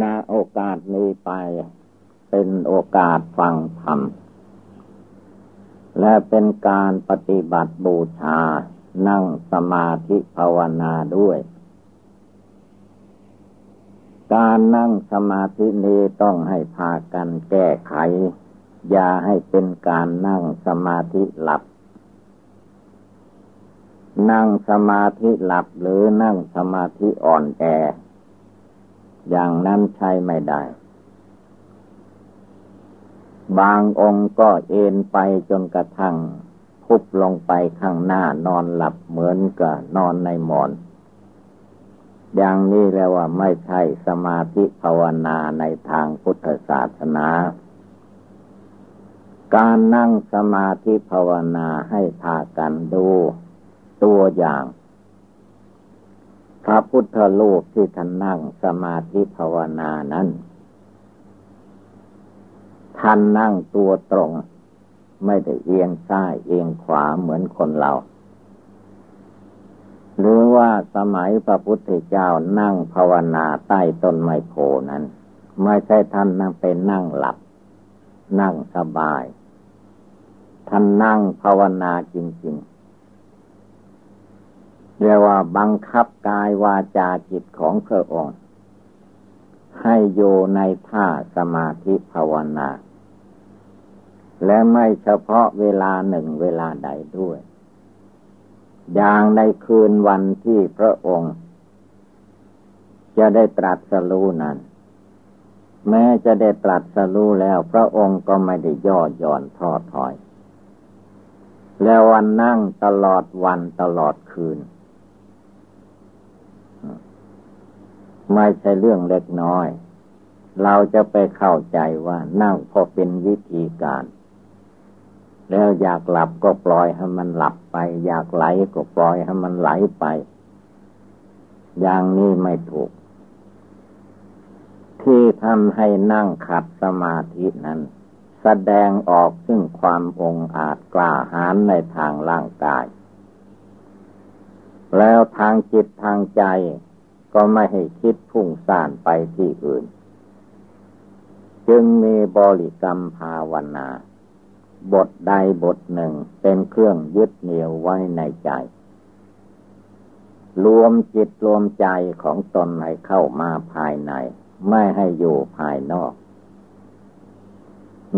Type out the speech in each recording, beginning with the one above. ณโอกาสนี้ไปเป็นโอกาสฟังธรรมและเป็นการปฏิบัติบูชานั่งสมาธิภาวนาด้วยการนั่งสมาธินี้ต้องให้พากันแก้ไขอย่าให้เป็นการนั่งสมาธิหลับนั่งสมาธิหลับหรือนั่งสมาธิอ่อนแออย่างนั้นใช้ไม่ได้บางองค์ก็เอนไปจนกระทั่งพุบลงไปข้างหน้านอนหลับเหมือนกับนอนในหมอนอย่างนี้แล้วว่าไม่ใช่สมาธิภาวนาในทางพุทธศาสนาการนั่งสมาธิภาวนาให้พากันดูตัวอย่างพระพุทธรูปที่ท่านนั่งสมาธิภาวนานั้นท่านนั่งตัวตรงไม่ได้เอียงซ้ายเอียงขวาเหมือนคนเราหรือว่าสมัยพระพุทธเจ้านั่งภาวนาใต้ต้นไมโพนั้นไม่ใช่ท่านนั่งไปนั่งหลับนั่งสบายท่านนั่งภาวนาจริงๆเรียกว่าบังคับกายวาจาจิตของพระองค์ให้อยู่ในท่าสมาธิภาวนาและไม่เฉพาะเวลาหนึ่งเวลาใดด้วยอย่างในคืนวันที่พระองค์จะได้ตรัสรู้นั้นแม้จะได้ตรัสรู้แล้วพระองค์ก็ไม่ได้ย่อหย่อนท้อถอยแล้ววันนั่งตลอดวันตลอดคืนไม่ใช่เรื่องเล็กน้อยเราจะไปเข้าใจว่านั่งพอเป็นวิธีการแล้วอยากหลับก็ปล่อยให้มันหลับไปอยากไหลก็ปล่อยให้มันไหลไปอย่างนี้ไม่ถูกที่ทำให้นั่งขัดสมาธินั้นแสดงออกซึ่งความองอาจกล้าหาญในทางร่างกายแล้วทางจิตทางใจก็ไม่ให้คิดพุ่งซ่านไปที่อื่นจึงมีบริกรรมภาวนาบทใดบทหนึ่งเป็นเครื่องยึดเหนี่ยวไว้ในใจรวมจิตรวมใจของตนให้เข้ามาภายในไม่ให้อยู่ภายนอก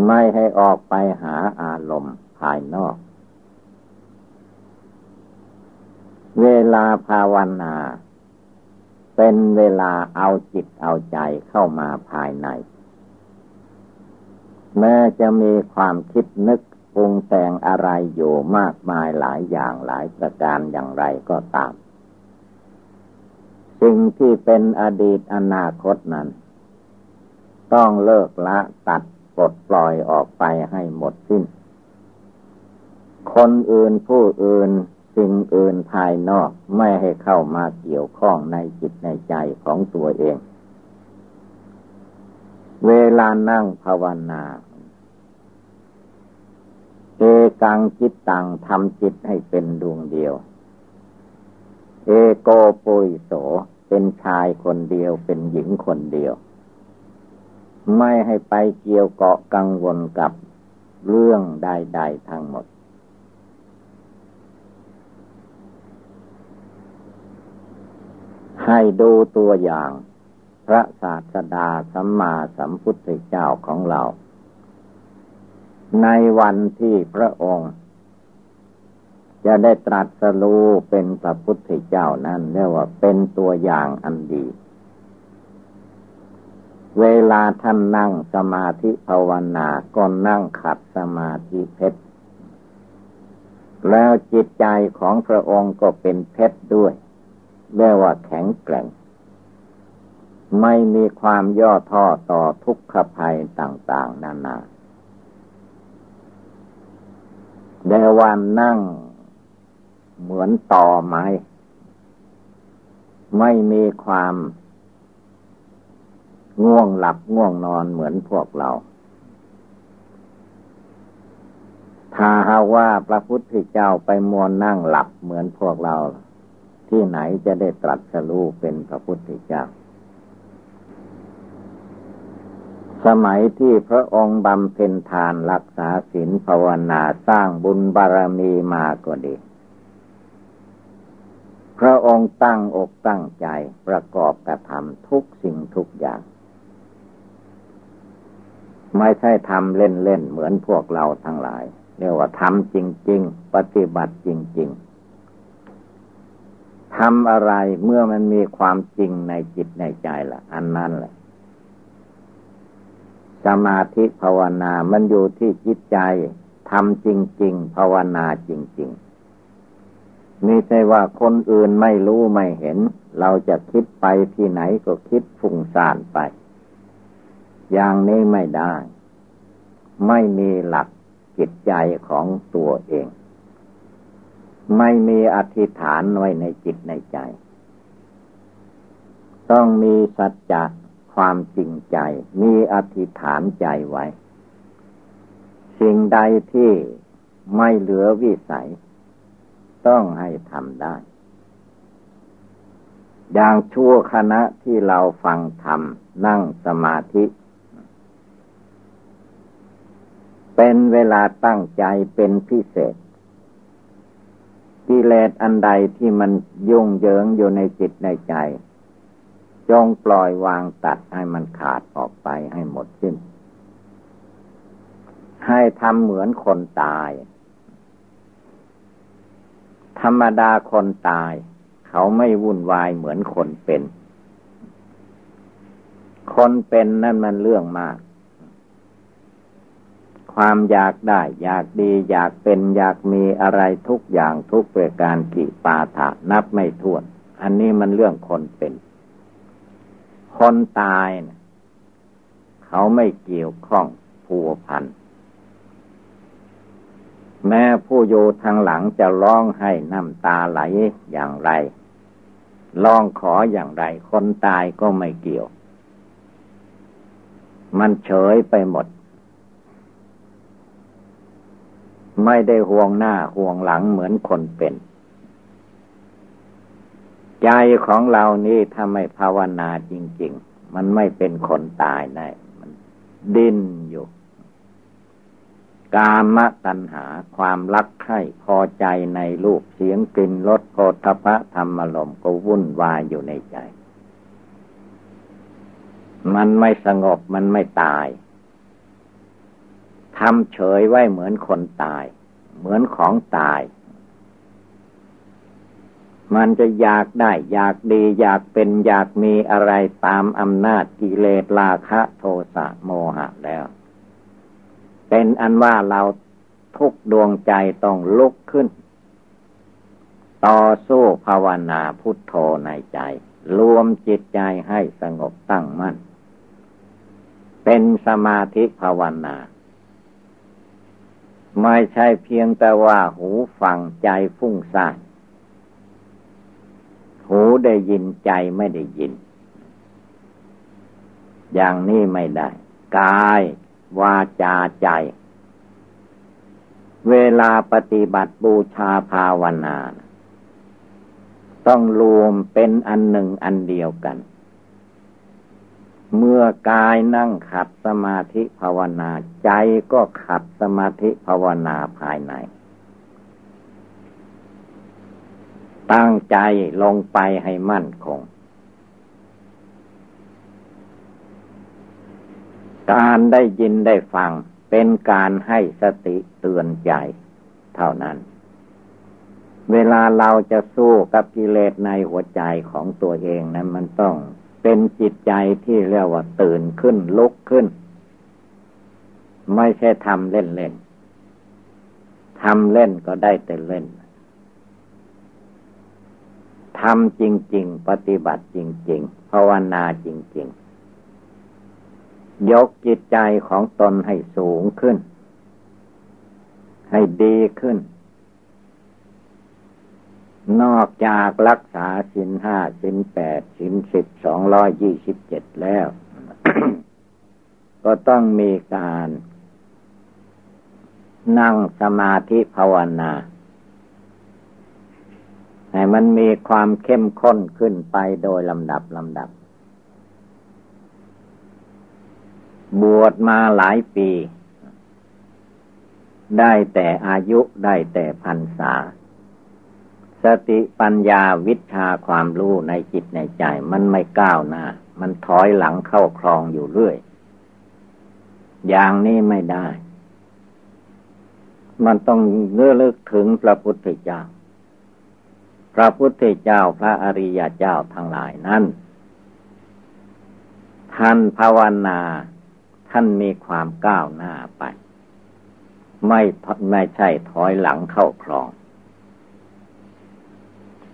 ไม่ให้ออกไปหาอารมณ์ภายนอกเวลาภาวนาเป็นเวลาเอาจิตเอาใจเข้ามาภายในแม้จะมีความคิดนึกปรุงแต่งอะไรอยู่มากมายหลายอย่างหลายประการอย่างไรก็ตามสิ่งที่เป็นอดีตอนาคตนั้นต้องเลิกละตัดปลดปล่อยออกไปให้หมดสิ้นคนอื่นผู้อื่นสิ่งอื่นภายนอกไม่ให้เข้ามาเกี่ยวข้องในจิตในใจของตัวเองเวลานั่งภาวนาเอกังจิตตังทำจิตให้เป็นดวงเดียวเอโกปุริโสเป็นชายคนเดียวเป็นหญิงคนเดียวไม่ให้ไปเกี่ยวเกาะกังวลกับเรื่องใดๆทั้งหมดให้ดูตัวอย่างพระศาสดาสัมมาสัมพุทธเจ้าของเราในวันที่พระองค์จะได้ตรัสรู้เป็นพระพุทธเจ้านั้นเรียกว่าเป็นตัวอย่างอันดีเวลาท่านนั่งสมาธิภาวนาก็นั่งขัดสมาธิเพชรแล้วจิตใจของพระองค์ก็เป็นเพชรด้วยเรียกว่าแข็งแกร่งไม่มีความย่อท้อต่อทุกขภัยต่างๆนานาแต่วันนั่งเหมือนต่อไม้ไม่มีความง่วงหลับง่วงนอนเหมือนพวกเราถ้าหากว่าพระพุทธเจ้าไปมัวนั่งหลับเหมือนพวกเราที่ไหนจะได้ตรัสรู้เป็นพระพุทธเจ้า สมัยที่พระองค์บำเพ็ญทานรักษาศีลภาวนาสร้างบุญบารมีมาก็ดีพระองค์ตั้งอกตั้งใจประกอบกระทำทุกสิ่งทุกอย่างไม่ใช่ทำเล่นๆเหมือนพวกเราทั้งหลายเรียกว่าทำจริงๆปฏิบัติจริงๆทำอะไรเมื่อมันมีความจริงในจิตในใจล่ะอันนั้นแหละสมาธิภาวนามันอยู่ที่จิตใจทำจริงๆภาวนาจริงๆไม่ใช่ว่าคนอื่นไม่รู้ไม่เห็นเราจะคิดไปที่ไหนก็คิดฟุ้งซ่านไปอย่างนี้ไม่ได้ไม่มีหลักจิตใจของตัวเองไม่มีอธิษฐานไว้ในจิตในใจต้องมีสัจจะความจริงใจมีอธิษฐานใจไว้สิ่งใดที่ไม่เหลือวิสัยต้องให้ทำได้อย่างชั่วขณะที่เราฟังธรรมนั่งสมาธิเป็นเวลาตั้งใจเป็นพิเศษกิเลสอันใดที่มันยุ่งเหยิงอยู่ในจิตในใจจงปล่อยวางตัดให้มันขาดออกไปให้หมดสิ้นให้ทำเหมือนคนตายธรรมดาคนตายเขาไม่วุ่นวายเหมือนคนเป็นคนเป็นนั่นมันเรื่องมากความอยากได้อยากดีอยากเป็นอยากมีอะไรทุกอย่างทุกประการกิปาถะนับไม่ถ้วนอันนี้มันเรื่องคนเป็นคนตายนะเขาไม่เกี่ยวข้องผัวพันแม้ผู้อยู่ทางหลังจะร้องให้น้ำตาไหลอย่างไรร้องขออย่างไรคนตายก็ไม่เกี่ยวมันเฉยไปหมดไม่ได้ห่วงหน้าห่วงหลังเหมือนคนเป็นใจของเรานี่ถ้าไม่ภาวนาจริงๆมันไม่เป็นคนตายได้มันดิ้นอยู่กามตัณหาความรักใคร่พอใจในรูปเสียงกลิ่นรสโผฏฐัพพะธรรมลมก็วุ่นวายอยู่ในใจมันไม่สงบมันไม่ตายทำเฉยไว้เหมือนคนตายเหมือนของตายมันจะอยากได้อยากดีอยากเป็นอยากมีอะไรตามอำนาจกิเลสราคะโทสะโมหะแล้วเป็นอันว่าเราทุกดวงใจต้องลุกขึ้นต่อสู้ภาวนาพุทโธในใจรวมจิตใจให้สงบตั้งมั่นเป็นสมาธิภาวนาไม่ใช่เพียงแต่ว่าหูฟังใจฟุ้งซ่านหูได้ยินใจไม่ได้ยินอย่างนี้ไม่ได้กายวาจาใจเวลาปฏิบัติบูชาภาวนาต้องรวมเป็นอันหนึ่งอันเดียวกันเมื่อกายนั่งขัดสมาธิภาวนาใจก็ขัดสมาธิภาวนาภายในตั้งใจลงไปให้มั่นคงการได้ยินได้ฟังเป็นการให้สติเตือนใจเท่านั้นเวลาเราจะสู้กับกิเลสในหัวใจของตัวเองนั้นมันต้องเป็นจิตใจที่เรียกว่าตื่นขึ้นลุกขึ้นไม่ใช่ทำเล่นๆทำเล่นก็ได้แต่เล่นทำจริงๆปฏิบัติจริงๆภาวนาจริงๆยกจิตใจของตนให้สูงขึ้นให้ดีขึ้นนอกจากรักษาศีล 5 ศีล 8 ศีล 10 227แล้ว ก็ต้องมีการนั่งสมาธิภาวนาให้มันมีความเข้มข้นขึ้นไปโดยลำดับ บวชมาหลายปีได้แต่อายุได้แต่พรรษาสติปัญญาวิชาความรู้ในจิตในใจมันไม่ก้าวหน้ามันถอยหลังเข้าคลองอยู่เรื่อยอย่างนี้ไม่ได้มันต้องระลึกถึงพระพุทธเจ้าพระพุทธเจ้าพระอริยเจ้าทั้งหลายนั้นท่านภาวนาท่านมีความก้าวหน้าไปไม่ใช่ถอยหลังเข้าคลอง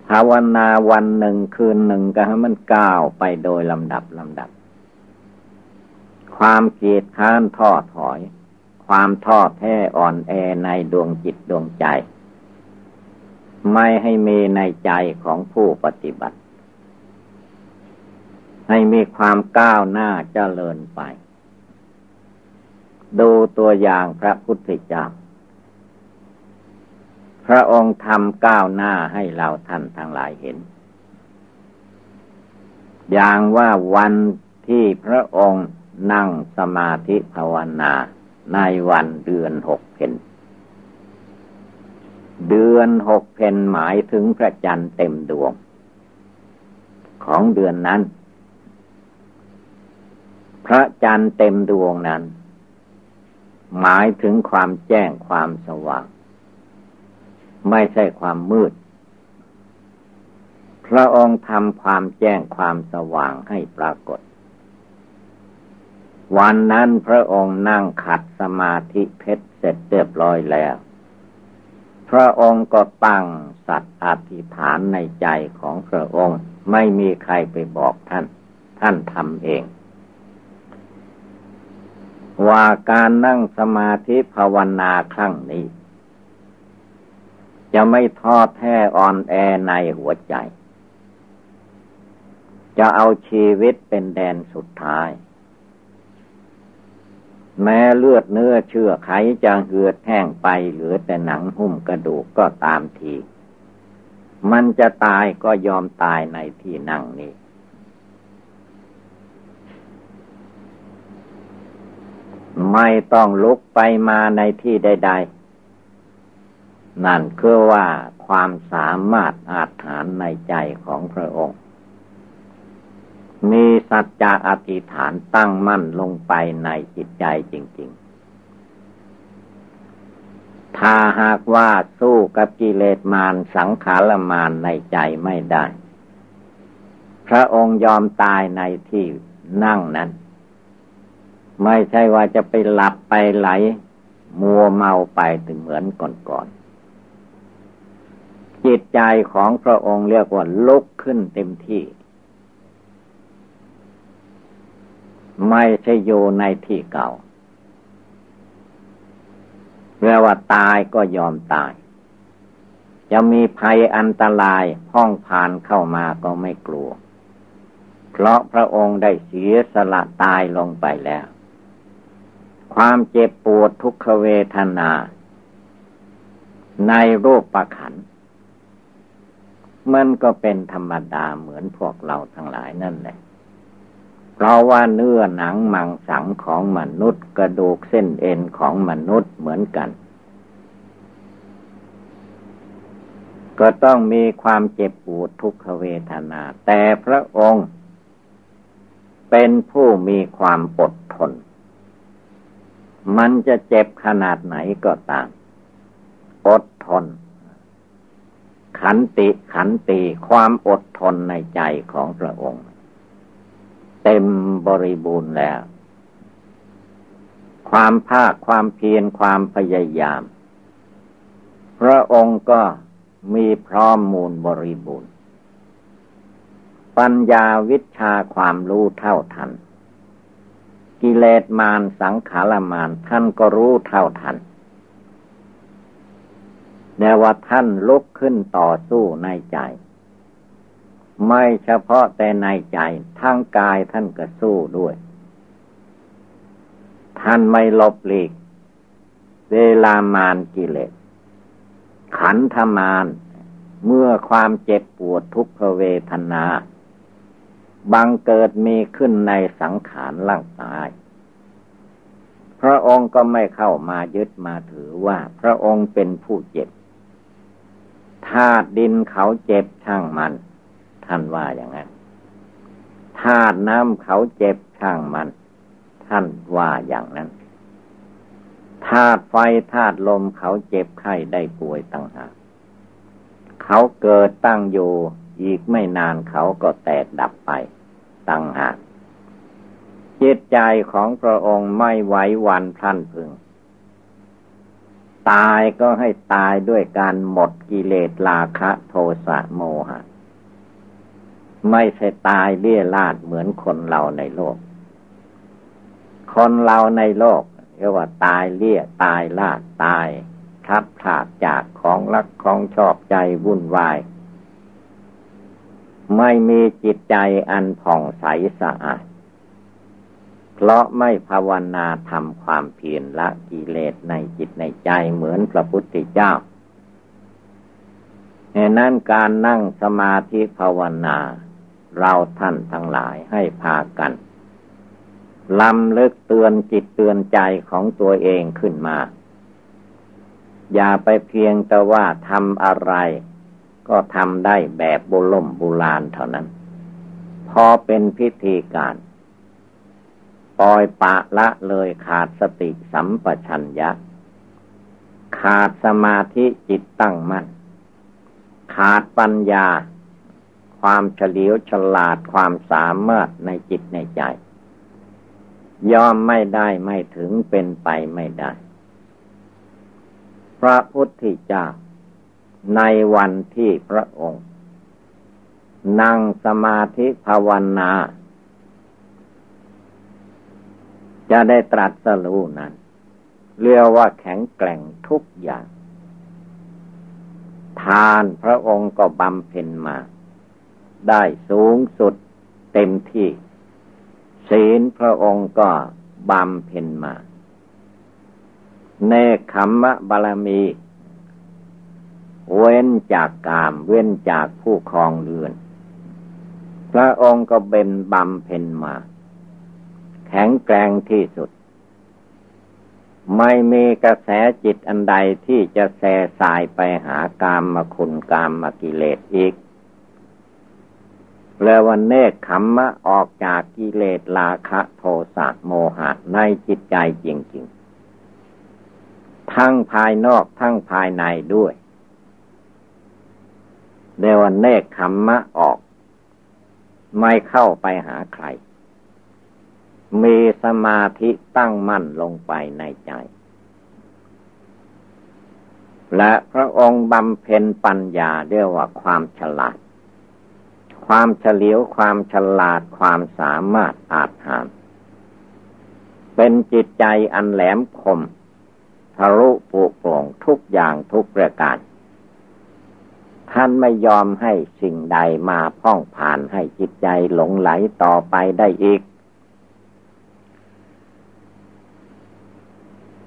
ภาวนาวันหนึ่งคืนหนึ่งก็ให้มันก้าวไปโดยลำดับความเกียจค้านท้อถอยความท้อแท้อ่อนแอในดวงจิตดวงใจไม่ให้มีในใจของผู้ปฏิบัติให้มีความก้าวหน้าเจริญไปดูตัวอย่างพระพุทธเจ้าพระองค์ทำก้าวหน้าให้เราท่านทั้งหลายเห็นอย่างว่าวันที่พระองค์นั่งสมาธิภาวนาในวันเดือน6เพ็ญเดือน6เพ็ญหมายถึงพระจันทร์เต็มดวงของเดือนนั้นพระจันทร์เต็มดวงนั้นหมายถึงความแจ้งความสว่างไม่ใช่ความมืดพระองค์ทำความแจ้งความสว่างให้ปรากฏวันนั้นพระองค์นั่งขัดสมาธิเพชรเสร็จเรียบร้อยแล้วพระองค์ก็ตั้งสัตย์อธิษฐานในใจของพระองค์ไม่มีใครไปบอกท่านทำเองว่าการนั่งสมาธิภาวนาครั้งนี้จะไม่ท้อแท้อ่อนแอในหัวใจจะเอาชีวิตเป็นแดนสุดท้ายแม้เลือดเนื้อเชื่อไขจะเหือดแห้งไปเหลือแต่หนังหุ้มกระดูกก็ตามทีมันจะตายก็ยอมตายในที่นั่งนี้ไม่ต้องลุกไปมาในที่ใดๆนั่นคือว่าความสามารถอาถรรพ์ในใจของพระองค์มีสัจจะอธิษฐานตั้งมั่นลงไปในจิตใจจริงๆถ้าหากว่าสู้กับกิเลสมารสังขารมารในใจไม่ได้พระองค์ยอมตายในที่นั่งนั้นไม่ใช่ว่าจะไปหลับไปไหลมัวเมาไปถึงเหมือนก่อนจิตใจของพระองค์เรียกว่าลุกขึ้นเต็มที่ไม่ใช่อยู่ในที่เก่าเรียกว่าตายก็ยอมตายจะมีภัยอันตรายพ้องผ่านเข้ามาก็ไม่กลัวเพราะพระองค์ได้เสียสละตายลงไปแล้วความเจ็บปวดทุกขเวทนาในรูปขันธ์มันก็เป็นธรรมดาเหมือนพวกเราทั้งหลายนั่นแหละเพราะว่าเนื้อหนังมังสังของมนุษย์กระดูกเส้นเอ็นของมนุษย์เหมือนกันก็ต้องมีความเจ็บปวดทุกขเวทนาแต่พระองค์เป็นผู้มีความอดทนมันจะเจ็บขนาดไหนก็ตามอดทนขันติความอดทนในใจของพระองค์เต็มบริบูรณ์แล้วความภาคความเพียรความพยายามพระองค์ก็มีพร้อมมูลบริบูรณ์ปัญญาวิชาความรู้เท่าทันกิเลสมารสังขารมารท่านก็รู้เท่าทันแต่ว่าท่านลุกขึ้นต่อสู้ในใจไม่เฉพาะแต่ในใจทั้งกายท่านก็สู้ด้วยท่านไม่หลบหลีกเวลามารกิเลสขันธมารเมื่อความเจ็บปวดทุกขเวทนาบังเกิดมีขึ้นในสังขารร่างกาย พระองค์ก็ไม่เข้ามายึดมาถือว่าพระองค์เป็นผู้เจ็บธาตุดินเขาเจ็บช่างมันท่านว่าอย่างนั้นธาตุน้ำเขาเจ็บช่างมันท่านว่าอย่างนั้นธาตุไฟธาตุลมเขาเจ็บไข้ได้ป่วยต่างหากเขาเกิดตั้งอยู่อีกไม่นานเขาก็แตกดับไปต่างหากจิตใจของพระองค์ไม่ไหวหวั่นพลันพรึงตายก็ให้ตายด้วยการหมดกิเลสราคะโทสะโมหะไม่ใช่ตายเรี่ยราดเหมือนคนเราในโลกคนเราในโลกเรียกว่าตายเรี่ยตายราดตายทัดทาดจากของรักของชอบใจวุ่นวายไม่มีจิตใจอันผ่องใสสะอาดเพราะไม่ภาวนาทำความเพียรละกิเลสในจิตในใจเหมือนพระพุทธเจ้าในนั้นการนั่งสมาธิภาวนาเราท่านทั้งหลายให้พากันลำลึกเตือนจิตเตือนใจของตัวเองขึ้นมาอย่าไปเพียงแต่ว่าทำอะไรก็ทำได้แบบโบราณโบราณเท่านั้นพอเป็นพิธีการปล่อยปะละเลยขาดสติสัมปชัญญะขาดสมาธิจิตตั้งมั่นขาดปัญญาความเฉลียวฉลาดความสามารถในจิตในใจย่อมไม่ได้ไม่ถึงเป็นไปไม่ได้พระพุทธเจ้าในวันที่พระองค์นั่งสมาธิภาวนาจะได้ตรัสรู้นั้นเรียกว่าแข็งแกร่งทุกอย่างทานพระองค์ก็บำเพ็ญมาได้สูงสุดเต็มที่ศีลพระองค์ก็บำเพ็ญมาเนกขัมมะบารมีเว้นจากกามเว้นจากผู้ครองเรือนพระองค์ก็เป็นบำเพ็ญมาแข็งแกร่งที่สุดไม่มีกระแสจิตอันใดที่จะแส่สายไปหากามคุณกามกิเลสอีกแล้ววันเนกขัมมะออกจากกิเลสราคะโทสะโมหะในจิตใจจริงๆทั้งภายนอกทั้งภายในด้วยเดวเนกขัมมะออกไม่เข้าไปหาใครมีสมาธิตั้งมั่นลงไปในใจและพระองค์บำเพ็ญปัญญาเรียกว่าความฉลาดความเฉลียวความฉลาดความสามารถอาจหาญเป็นจิตใจอันแหลมคมทะลุปลุกปลงทุกอย่างทุกประการท่านไม่ยอมให้สิ่งใดมาพ่องผ่านให้จิตใจหลงไหลต่อไปได้อีก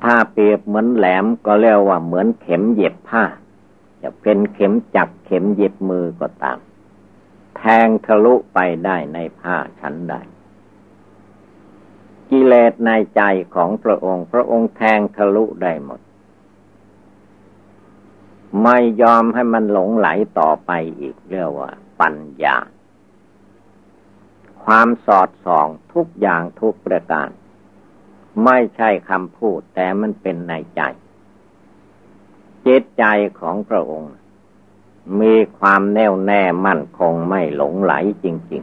ถ้าเปรียบเหมือนแหลมก็เรียกว่าเหมือนเข็มเย็บผ้าจะเป็นเข็มจับเข็มเย็บมือก็ตามแทงทะลุไปได้ในผ้าชั้นใดกิเลสในใจของพระองค์พระองค์แทงทะลุได้หมดไม่ยอมให้มันหลงไหลต่อไปอีกเรียกว่าปัญญาความสอดส่องทุกอย่างทุกประการไม่ใช่คำพูดแต่มันเป็นในใจเจตใจของพระองค์มีความแน่วแน่มั่นคงไม่หลงไหลจริง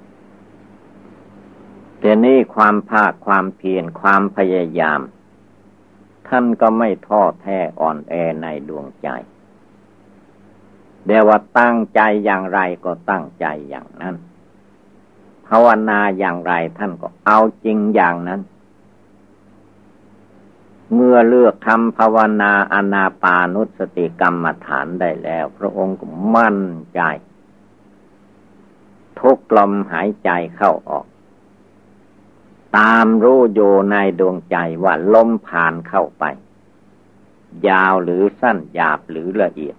ๆแต่นี่ความภาคความเพียรความพยายามท่านก็ไม่ท้อแท้อ่อนแอในดวงใจเดี๋ยวว่าตั้งใจอย่างไรก็ตั้งใจอย่างนั้นภาวนาอย่างไรท่านก็เอาจริงอย่างนั้นเมื่อเลือกคำภาวนาอานาปานุสติกรรมฐานได้แล้วพระองค์ก็มั่นใจทุกลมหายใจเข้าออกตามรู้อยู่ในดวงใจว่าลมผ่านเข้าไปยาวหรือสั้นหยาบหรือละเอียด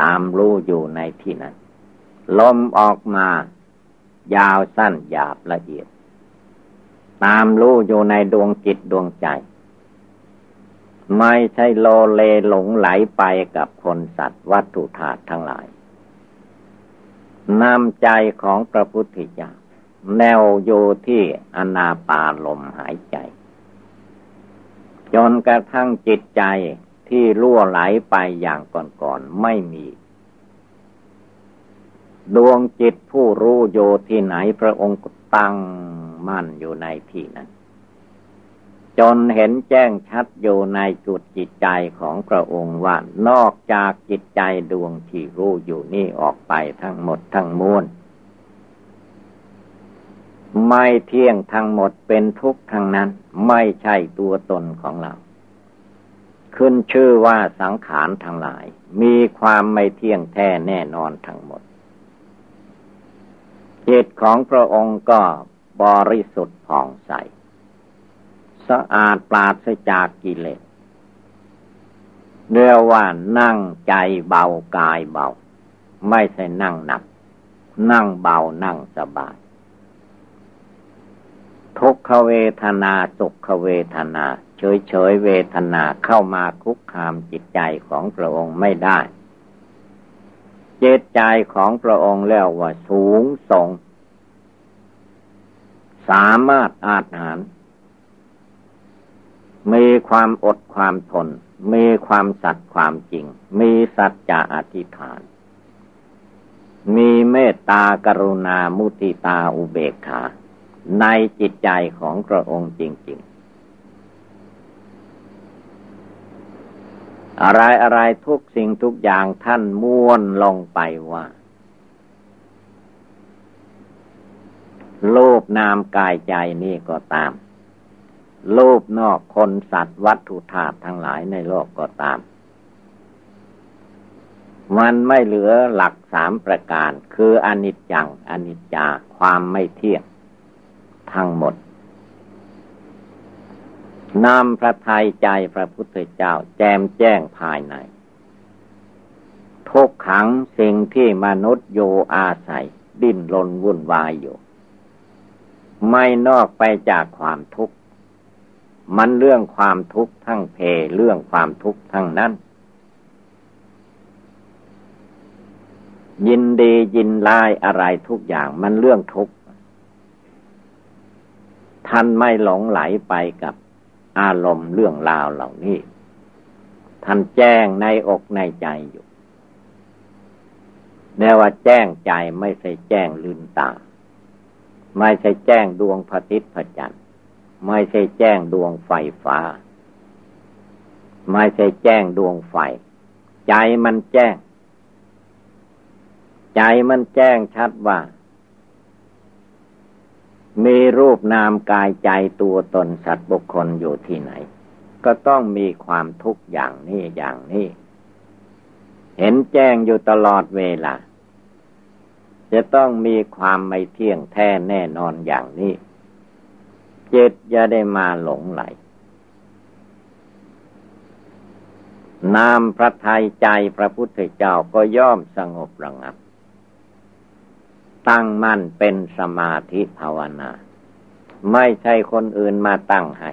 ตามรู้อยู่ในที่นั้นลมออกมายาวสั้นหยาบละเอียด ตามรู้อยู่ในดวงจิตดวงใจไม่ใช่โลเลหลงไหลไปกับคนสัตว์วัตถุธาตุทั้งหลายนำใจของพระพุทธเจ้าแนวอยู่ที่อนาปานลมหายใจจนกระทั่งจิตใจที่รั่วไหลไปอย่างก่อนๆไม่มีดวงจิตผู้รู้อยู่ที่ไหนพระองค์ตั้งมั่นอยู่ในที่นั้นจนเห็นแจ้งชัดอยู่ในจุดจิตใจของพระองค์ว่านอกจากจิตใจดวงที่รู้อยู่นี่ออกไปทั้งหมดทั้งมวลไม่เที่ยงทั้งหมดเป็นทุกข์ทั้งนั้นไม่ใช่ตัวตนของเราขึ้นชื่อว่าสังขารทั้งหลายมีความไม่เที่ยงแท้แน่นอนทั้งหมดจิตของพระองค์ก็บริสุทธิ์ผ่องใสสะอาดปราศจากกิเลสเรียกว่านั่งใจเบากายเบาไม่ใช่นั่งหนักนั่งเบานั่งสบายทุกขเวทนาสุขเวทนาเฉยเวทนาเข้ามาคุกคามจิตใจของพระองค์ไม่ได้จิตใจของพระองค์แล้วว่าสูงส่งสามารถอาจหารมีความอดความทนมีความสัตย์ความจริงมีสัจจะอธิษฐานมีเมตตากรุณามุติตาอุเบกขาในจิตใจของพระองค์จริงๆอะไรๆทุกสิ่งทุกอย่างท่านม้วนลงไปว่าโลภนามกายใจนี่ก็ตามโลภนอกคนสัตว์วัตถุธาตุทั้งหลายในโลกก็ตามมันไม่เหลือหลักสามประการคืออนิจจังอนิจจาความไม่เที่ยงทั้งหมดนำพระทัยใจพระพุทธเจ้าแจ่มแจ้งภายในทุกขังสิ่งที่มนุษย์โยอาศัยดิ้นรนวุ่นวายอยู่ไม่นอกไปจากความทุกข์มันเรื่องความทุกข์ทั้งเพเรื่องความทุกข์ทั้งนั้นยินดียินร้ายอะไรทุกอย่างมันเรื่องทุกข์ท่านไม่หลงไหลไปกับอารมณ์เรื่องราวเหล่านี้ท่านแจ้งในอกในใจอยู่แปลว่าแจ้งใจไม่ใช่แจ้งลืมตาไม่ใช่แจ้งดวงพระอาทิตย์พระจันทร์ไม่ใช่แจ้งดวงไฟฟ้าไม่ใช่แจ้งดวงไฟใจมันแจ้งชัดว่ามีรูปนามกายใจตัวตนสัตว์บุคคลอยู่ที่ไหนก็ต้องมีความทุกข์อย่างนี้เห็นแจ้งอยู่ตลอดเวลาจะต้องมีความไม่เที่ยงแท้แน่นอนอย่างนี้จิตอย่าได้มาหลงไหลนามพระทัยใจพระพุทธเจ้าก็ย่อมสงบระงับตั้งมั่นเป็นสมาธิภาวนาไม่ใช่คนอื่นมาตั้งให้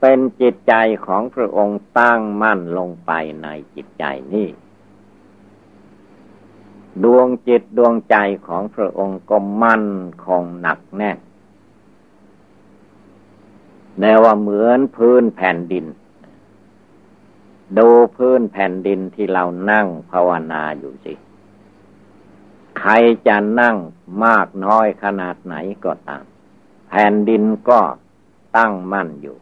เป็นจิตใจของพระองค์ตั้งมั่นลงไปในจิตใจนี้ดวงจิตดวงใจของพระองค์ก็มั่นคงหนักแน่นแปลว่าเหมือนพื้นแผ่นดินดูพื้นแผ่นดินที่เรานั่งภาวนาอยู่สิใครจะนั่งมากน้อยขนาดไหนก็ตามแผ่นดินก็ตั้งมั่นอยู่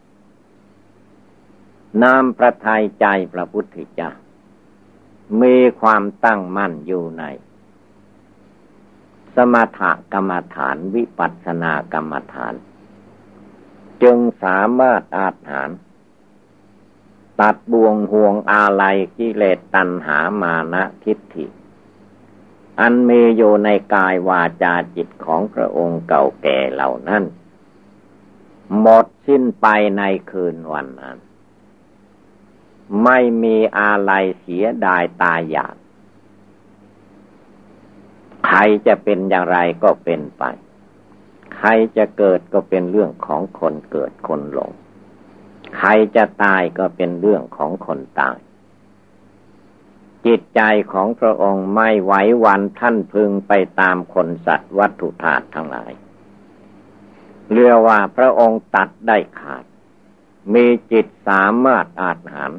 นามพระทัยใจพระพุทธเจ้ามีความตั้งมั่นอยู่ในสมถกรรมฐานวิปัสสนากรรมฐานจึงสามารถอาจหารตัดบ่วงห่วงอาลัยกิเลสตัณหามานะทิฏฐิอันมีอยู่ในกายวาจาจิตของพระองค์เก่าแก่เหล่านั้นหมดสิ้นไปในคืนวันนั้นไม่มีอาลัยเสียดายตายอยากใครจะเป็นอย่างไรก็เป็นไปใ ใครจะเกิดก็เป็นเรื่องของคนเกิดคนหลงใครจะตายก็เป็นเรื่องของคนตายจิตใจของพระองค์ไม่ไหวหวั่นพลันพรึงไปตามคนสัตว์วัตถุธาตุทั้งหลายเรียกว่าพระองค์ตัดได้ขาดมีจิตสามารถอาจหาร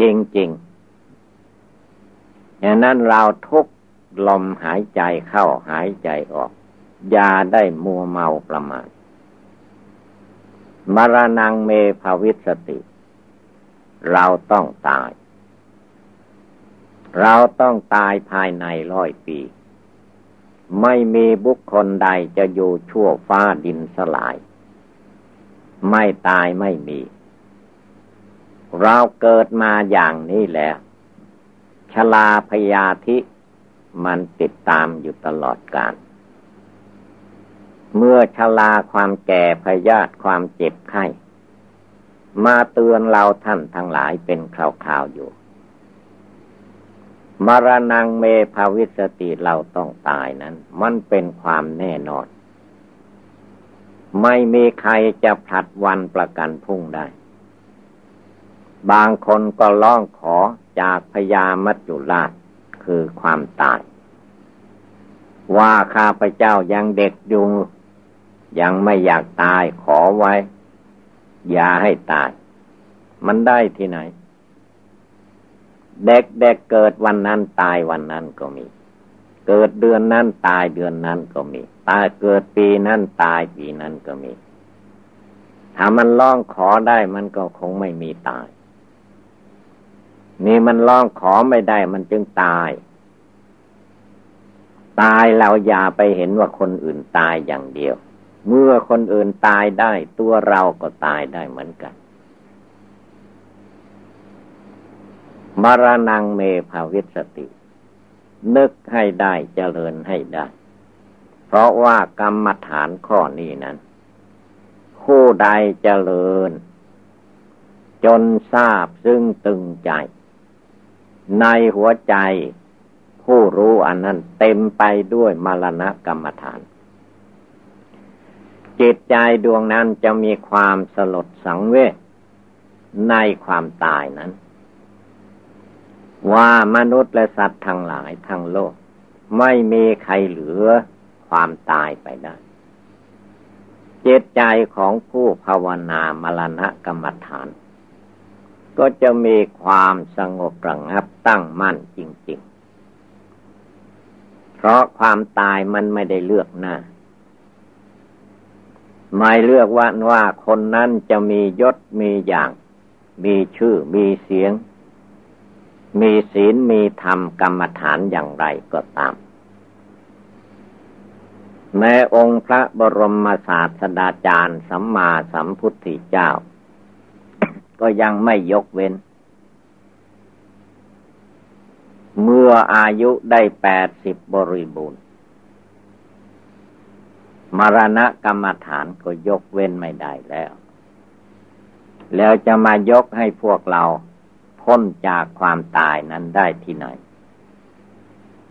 จริงๆอย่างนั้นเราทุกลมหายใจเข้าหายใจออกอย่าได้มัวเมาประมาทมรณังเมภวิสติเราต้องตายเราต้องตายภายใน100 ปีไม่มีบุคคลใดจะอยู่ชั่วฟ้าดินสลายไม่ตายไม่มีเราเกิดมาอย่างนี้แหละชราพยาธิมันติดตามอยู่ตลอดกาลเมื่อชราความแก่พยาธิความเจ็บไข้มาเตือนเราท่านทั้งหลายเป็นคราวๆอยู่มรณังเมภวิสติเราต้องตายนั้นมันเป็นความแน่นอนไม่มีใครจะผลัดวันประกันพรุ่งได้บางคนก็ร้องขอจากพญามัจจุราชคือความตายว่าข้าพเจ้ายังเด็กอยู่ยังไม่อยากตายขอไว้อย่าให้ตายมันได้ที่ไหนเด็กๆ เกิดวันนั้นตายวันนั้นก็มีเกิดเดือนนั้นตายเดือนนั้นก็มีตายเกิดปีนั้นตายปีนั้นก็มีถ้ามันร้องขอได้มันก็คงไม่มีตายนี่มันร้องขอไม่ได้มันจึงตายตายเราอย่าไปเห็นว่าคนอื่นตายอย่างเดียวเมื่อคนอื่นตายได้ตัวเราก็ตายได้เหมือนกันมรณังเมภวิสตินึกให้ได้เจริญให้ได้เพราะว่ากรรมฐานข้อนี้นั้นผู้ใดเจริญจนทราบซึ่งตึงใจในหัวใจผู้รู้อันนั้นเต็มไปด้วยมรณะกรรมฐานจิตใจดวงนั้นจะมีความสลดสังเวชในความตายนั้นว่ามนุษย์และสัตว์ทั้งหลายทั้งโลกไม่มีใครเหลือความตายไปได้จิตใจของผู้ภาวนามรณะกรรมฐานก็จะมีความสงบระงับตั้งมั่นจริงๆเพราะความตายมันไม่ได้เลือกหน้าไม่เลือกว่าคนนั้นจะมียศมีอย่างมีชื่อมีเสียงมีศีลมีธรรมกรรมฐานอย่างไรก็ตามแม้องค์พระบรมศาสดาจารย์สัมมาสัมพุทธเจ้า ก็ยังไม่ยกเว้นเมื่ออายุได้80บริบูรณ์มรณะกรรมฐานก็ยกเว้นไม่ได้แล้วจะมายกให้พวกเราพ้นจากความตายนั้นได้ที่ไหน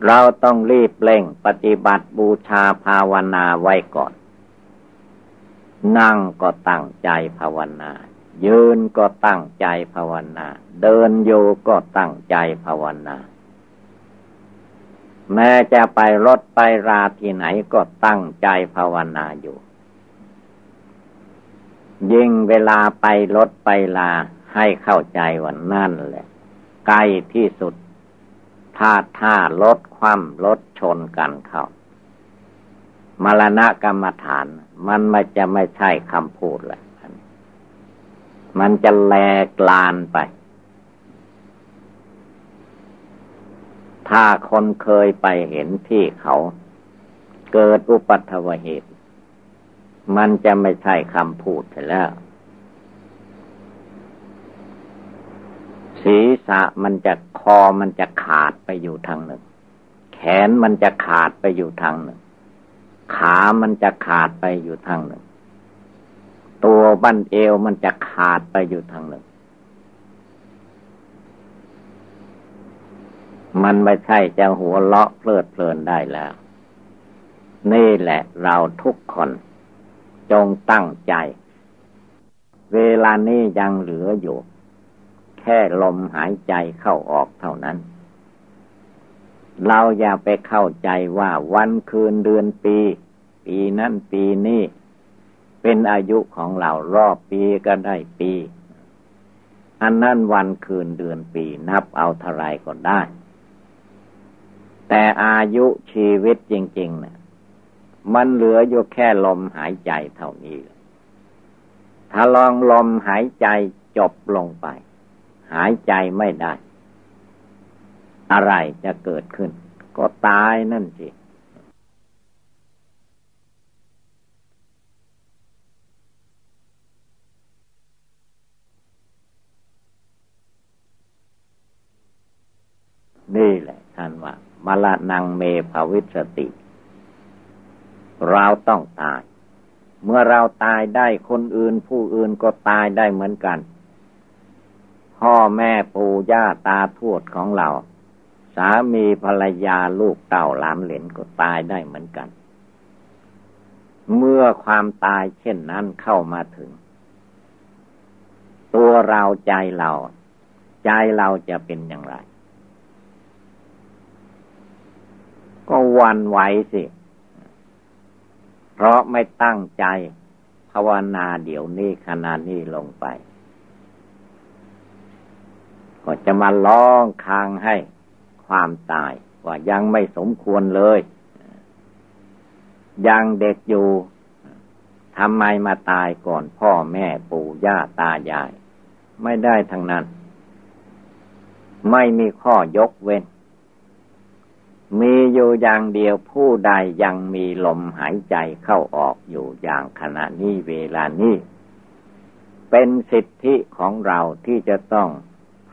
เราต้องรีบเร่งปฏิบัติบูชาภาวนาไว้ก่อนนั่งก็ตั้งใจภาวนายืนก็ตั้งใจภาวนาเดินโยก็ตั้งใจภาวนาแม้จะไปรถไปราที่ไหนก็ตั้งใจภาวนาอยู่ยิ่งเวลาไปรถไปราให้เข้าใจว่านั่นแหละใกล้ที่สุดถ้าลดความลดชนกันเข้ามรณะกรรมฐานมันไม่ใช่คำพูดแหละมันจะแลกลานไปถ้าคนเคยไปเห็นที่เขาเกิดอุปัฏฐวเหตุมันจะไม่ใช่คำพูดแล้วศีรษะมันจะคอมันจะขาดไปอยู่ทางหนึ่งแขนมันจะขาดไปอยู่ทางหนึ่งขามันจะขาดไปอยู่ทางหนึ่งตัวบั้นเอวมันจะขาดไปอยู่ทางหนึ่งมันไม่ใช่จะหัวเลาะเพลิดเพลินได้แล้ว นี่แหละเราทุกคนจงตั้งใจเวลานี้ยังเหลืออยู่แค่ลมหายใจเข้าออกเท่านั้นเราอย่าไปเข้าใจว่าวันคืนเดือนปีนั้นปีนี้เป็นอายุของเรารอบปีก็ได้ปีอันนั้นวันคืนเดือนปีนับเอาเท่าไรก็ได้แต่อายุชีวิตจริงๆเนี่ยมันเหลืออยู่แค่ลมหายใจเท่านี้ถ้าลองลมหายใจจบลงไปหายใจไม่ได้อะไรจะเกิดขึ้นก็ตายนั่นสินี่แหละท่านว่ามรณังเมภวิสสติเราต้องตายเมื่อเราตายได้คนอื่นผู้อื่นก็ตายได้เหมือนกันพ่อแม่ปู่ย่าตาทวดของเราสามีภรรยาลูกเต่าหลานเหลนก็ตายได้เหมือนกันเมื่อความตายเช่นนั้นเข้ามาถึงตัวเราใจเราจะเป็นอย่างไรก็หวั่นไหวสิเพราะไม่ตั้งใจภาวนาเดี๋ยวนี้ขณะนี้ลงไปก็จะมาร้องครางให้ความตายว่ายังไม่สมควรเลยยังเด็กอยู่ทำไมมาตายก่อนพ่อแม่ปู่ย่าตายายไม่ได้ทั้งนั้นไม่มีข้อยกเว้นมีอยู่อย่างเดียวผู้ใดยังมีลมหายใจเข้าออกอยู่อย่างขณะนี้เวลานี้เป็นสิทธิของเราที่จะต้อง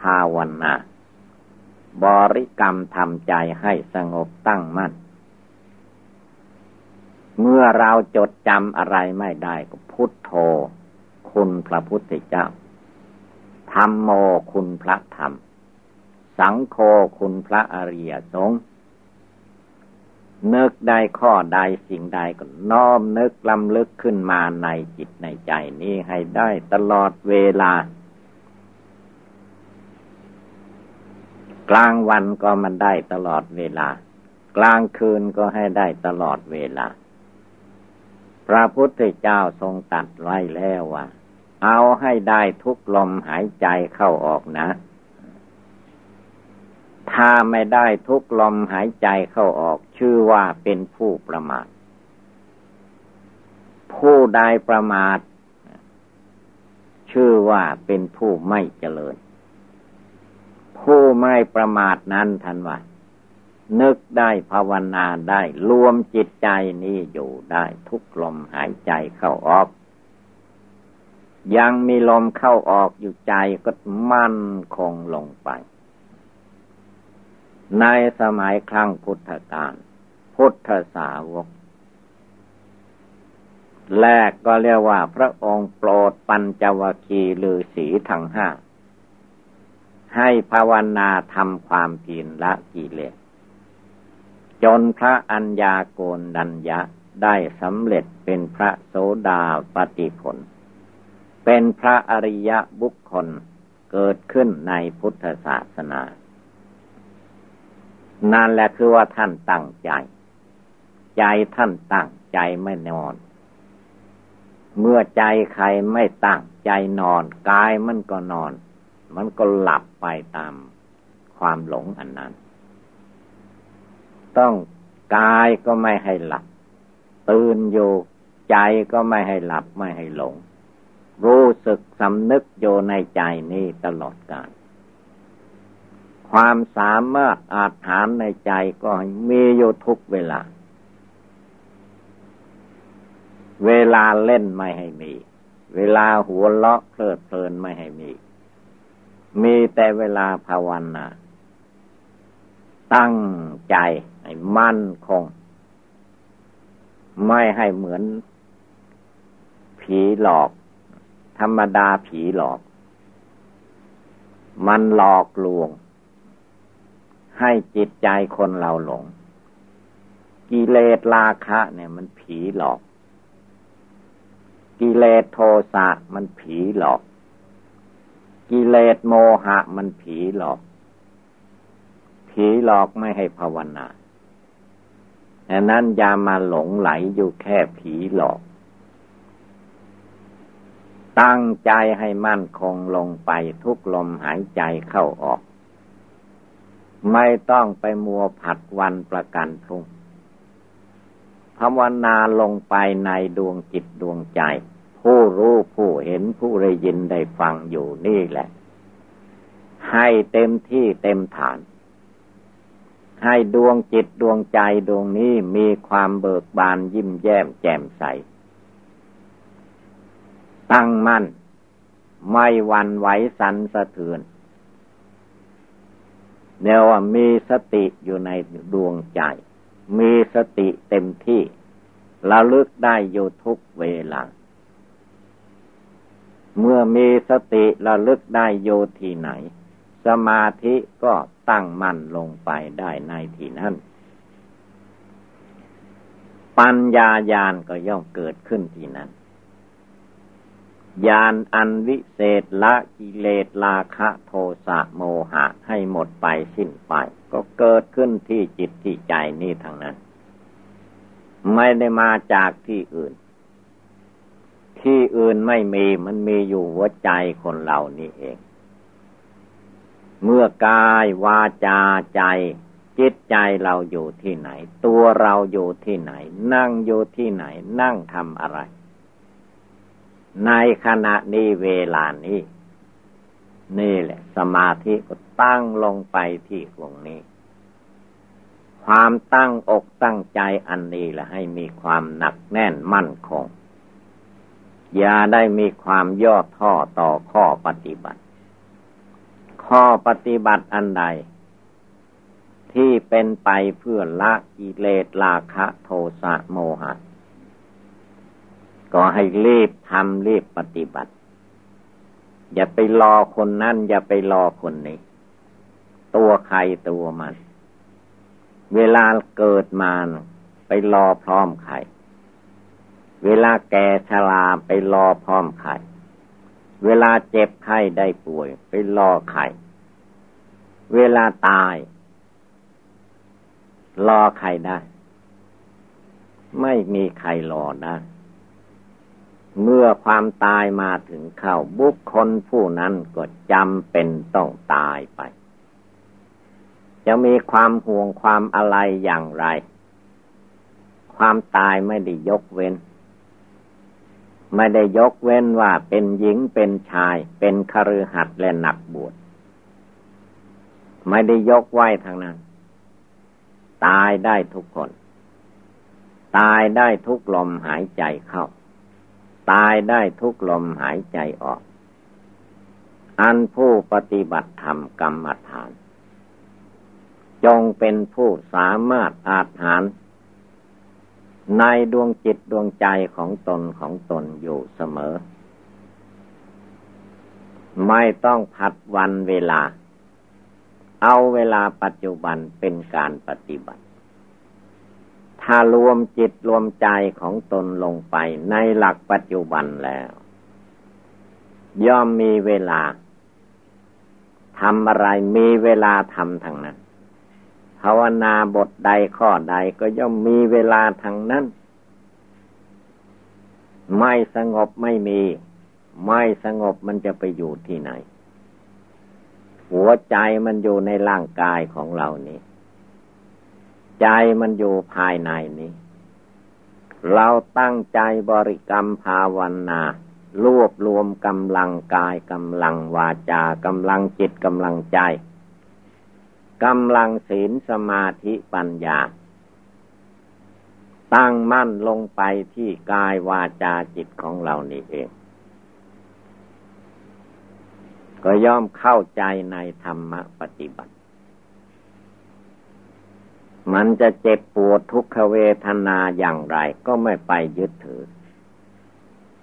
ภาวนาบริกรรมทำใจให้สงบตั้งมั่นเมื่อเราจดจำอะไรไม่ได้ก็พุทโธคุณพระพุทธเจ้าธัมโมคุณพระธรรมสังโฆคุณพระอริยสงฆ์นึกได้ข้อใดสิ่งใดก็น้อมนึกลำลึกขึ้นมาในจิตในใจนี้ให้ได้ตลอดเวลากลางวันก็มันได้ตลอดเวลากลางคืนก็ให้ได้ตลอดเวลาพระพุทธเจ้าทรงตรัสไว้แล้วว่าเอาให้ได้ทุกลมหายใจเข้าออกนะถ้าไม่ได้ทุกลมหายใจเข้าออกชื่อว่าเป็นผู้ประมาทผู้ใดประมาทชื่อว่าเป็นผู้ไม่เจริญผู้ไม่ประมาทนั้นท่านว่านึกได้ภาวนาได้รวมจิตใจนี้อยู่ได้ทุกลมหายใจเข้าออกยังมีลมเข้าออกอยู่ใจก็มั่นคงลงไปในสมัยครั้งพุทธกาลพุทธสาวกแรกก็เรียกว่าพระองค์โปรดปัญจวัคคีย์ฤาษีทั้งห้าให้ภาวนาทำความเพียรละกิเลสจนพระอัญญาโกณฑัญญะได้สำเร็จเป็นพระโสดาปัตติผลเป็นพระอริยบุคคลเกิดขึ้นในพุทธศาสนานั่นแหละคือว่าท่านตั้งใจใจท่านตั้งใจไม่นอนเมื่อใจใครไม่ตั้งใจนอนกายมันก็นอนมันก็หลับไปตามความหลงอันนั้นต้องกายก็ไม่ให้หลับตื่นอยู่ใจก็ไม่ให้หลับไม่ให้หลงรู้สึกสำนึกอยู่ในใจนี้ตลอดกาลความสามารถอาถรรพ์ในใจก็มีอยู่ทุกเวลาเวลาเล่นไม่ให้มีเวลาหัวเลาะเพลิดเพลินไม่ให้มีแต่เวลาภาวนาตั้งใจให้มั่นคงไม่ให้เหมือนผีหลอกธรรมดาผีหลอกมันหลอกลวงให้จิตใจคนเราหลง กิเลสราคะเนี่ยมันผีหลอกกิเลสโทสะมันผีหลอกกิเลสโมหะมันผีหลอกผีหลอกไม่ให้ภาวนาดังนั้นอย่ามาหลงไหลอยู่แค่ผีหลอกตั้งใจให้มั่นคงลงไปทุกลมหายใจเข้าออกไม่ต้องไปมัวผัดวันประกันพรุ่งภาวนาลงไปในดวงจิตดวงใจผู้รู้ผู้เห็นผู้ได้ยินได้ฟังอยู่นี่แหละให้เต็มที่เต็มฐานให้ดวงจิตดวงใจดวงนี้มีความเบิกบานยิ้มแย้มแจ่มใสตั้งมั่นไม่หวั่นไหวสั่นสะเทือนเรียกว่ามีสติอยู่ในดวงใจมีสติเต็มที่ระลึกได้อยู่ทุกเวลาเมื่อมีสติระลึกได้อยู่ที่ไหนสมาธิก็ตั้งมั่นลงไปได้ในที่นั้นปัญญาญาณก็ย่อมเกิดขึ้นที่นั้นญาณอันวิเศษละกิเลสราคะโทสะโมหะให้หมดไปสิ้นไปก็เกิดขึ้นที่จิตที่ใจนี่ทางนั้นไม่ได้มาจากที่อื่นที่อื่นไม่มีมันมีอยู่หัวใจคนเหล่านี้เองเมื่อกายวาจาใจจิตใจเราอยู่ที่ไหนตัวเราอยู่ที่ไหนนั่งอยู่ที่ไหนนั่งทำอะไรในขณะนี้เวลานี้นี่แหละสมาธิก็ตั้งลงไปที่ตรงนี้ความตั้งอกตั้งใจอันนี้แหละให้มีความหนักแน่นมั่นคงอย่าได้มีความย่อท้อต่อข้อปฏิบัติข้อปฏิบัติอันใดที่เป็นไปเพื่อละกิเลสราคะโทสะโมหะก็ให้รีบทำรีบปฏิบัติอย่าไปรอคนนั้นอย่าไปรอคนนี้ตัวใครตัวมันเวลาเกิดมาไปรอพร้อมใครเวลาแก่ชราไปรอพร้อมใครเวลาเจ็บไข้ได้ป่วยไปรอใครเวลาตายรอใครได้ไม่มีใครรอนะเมื่อความตายมาถึงเข้าบุคคลผู้นั้นก็จำเป็นต้องตายไปจะมีความห่วงความอะไรอย่างไรความตายไม่ได้ยกเว้นไม่ได้ยกเว้นว่าเป็นหญิงเป็นชายเป็นคฤหัสถ์และนักบวชไม่ได้ยกไว้ทางนั้นตายได้ทุกคนตายได้ทุกลมหายใจเข้าตายได้ทุกลมหายใจออกอันผู้ปฏิบัติธรรมกรรมฐานจงเป็นผู้สามารถอาถรรพ์ในดวงจิตดวงใจของตนอยู่เสมอไม่ต้องผัดวันเวลาเอาเวลาปัจจุบันเป็นการปฏิบัติถ้ารวมจิตรวมใจของตนลงไปในหลักปัจจุบันแล้วย่อมมีเวลาทำอะไรมีเวลาทำทั้งนั้นภาวนาบทใดข้อใดก็ย่อมมีเวลาทั้งนั้นไม่สงบไม่มีไม่สงบมันจะไปอยู่ที่ไหนหัวใจมันอยู่ในร่างกายของเรานี้ใจมันอยู่ภายในนี้เราตั้งใจบริกรรมภาวนารวบรวมกำลังกายกำลังวาจากำลังจิตกำลังใจกำลังศีลสมาธิปัญญาตั้งมั่นลงไปที่กายวาจาจิตของเรานี่เองก็ย่อมเข้าใจในธรรมปฏิบัติมันจะเจ็บปวดทุกขเวทนาอย่างไรก็ไม่ไปยึดถือ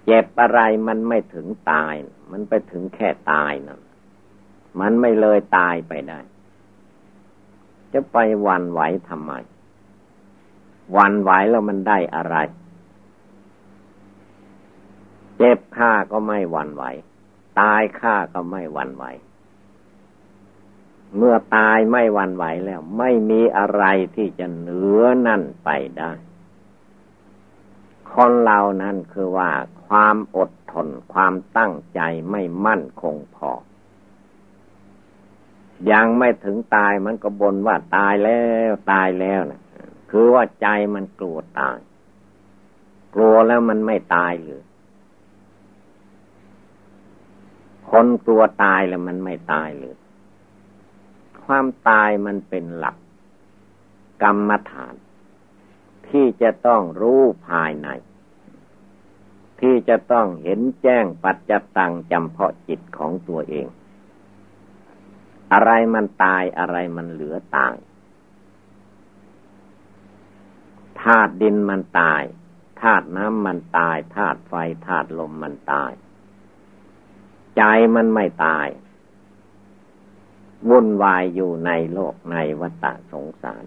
เจ็บอะไรมันไม่ถึงตายมันไปถึงแค่ตายนะมันไม่เลยตายไปได้จะไปหวั่นไหวทำไม หวั่นไหวแล้วมันได้อะไรเจ็บข้าก็ไม่หวั่นไหวตายข้าก็ไม่หวั่นไหวเมื่อตายไม่หวั่นไหวแล้วไม่มีอะไรที่จะเหนือนั่นไปได้คนเรานั่นคือว่าความอดทนความตั้งใจไม่มั่นคงพอยังไม่ถึงตายมันก็บ่นว่าตายแล้วตายแล้วนะคือว่าใจมันกลัวตายกลัวแล้วมันไม่ตายหรือคนกลัวตายแล้วมันไม่ตายหรือความตายมันเป็นหลักกรรมฐานที่จะต้องรู้ภายในที่จะต้องเห็นแจ้งปัจจัตตังจำเพาะจิตของตัวเองอะไรมันตายอะไรมันเหลือตายธาตุดินมันตายธาตุน้ำมันตายธาตุไฟธาตุลมมันตายใจมันไม่ตายวุ่นวายอยู่ในโลกในวัฏสงสาร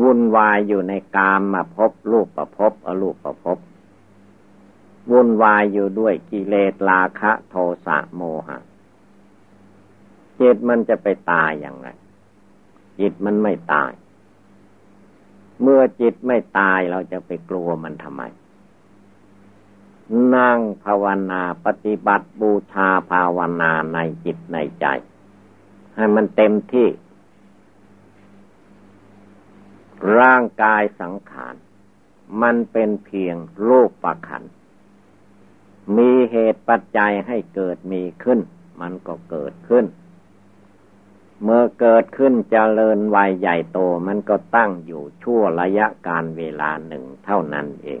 วุ่นวายอยู่ในกามภพรูปภพอรูปภพวุ่นวายอยู่ด้วยกิเลสราคะโทสะโมหะจิตมันจะไปตายอย่างไรจิตมันไม่ตายเมื่อจิตไม่ตายเราจะไปกลัวมันทำไมนั่งภาวนาปฏิบัติบูชาภาวนาในจิตในใจให้มันเต็มที่ร่างกายสังขารมันเป็นเพียงรูปขันธ์มีเหตุปัจจัยให้เกิดมีขึ้นมันก็เกิดขึ้นเมื่อเกิดขึ้นเจริญวัยใหญ่โตมันก็ตั้งอยู่ชั่วระยะการเวลาหนึ่งเท่านั้นเอง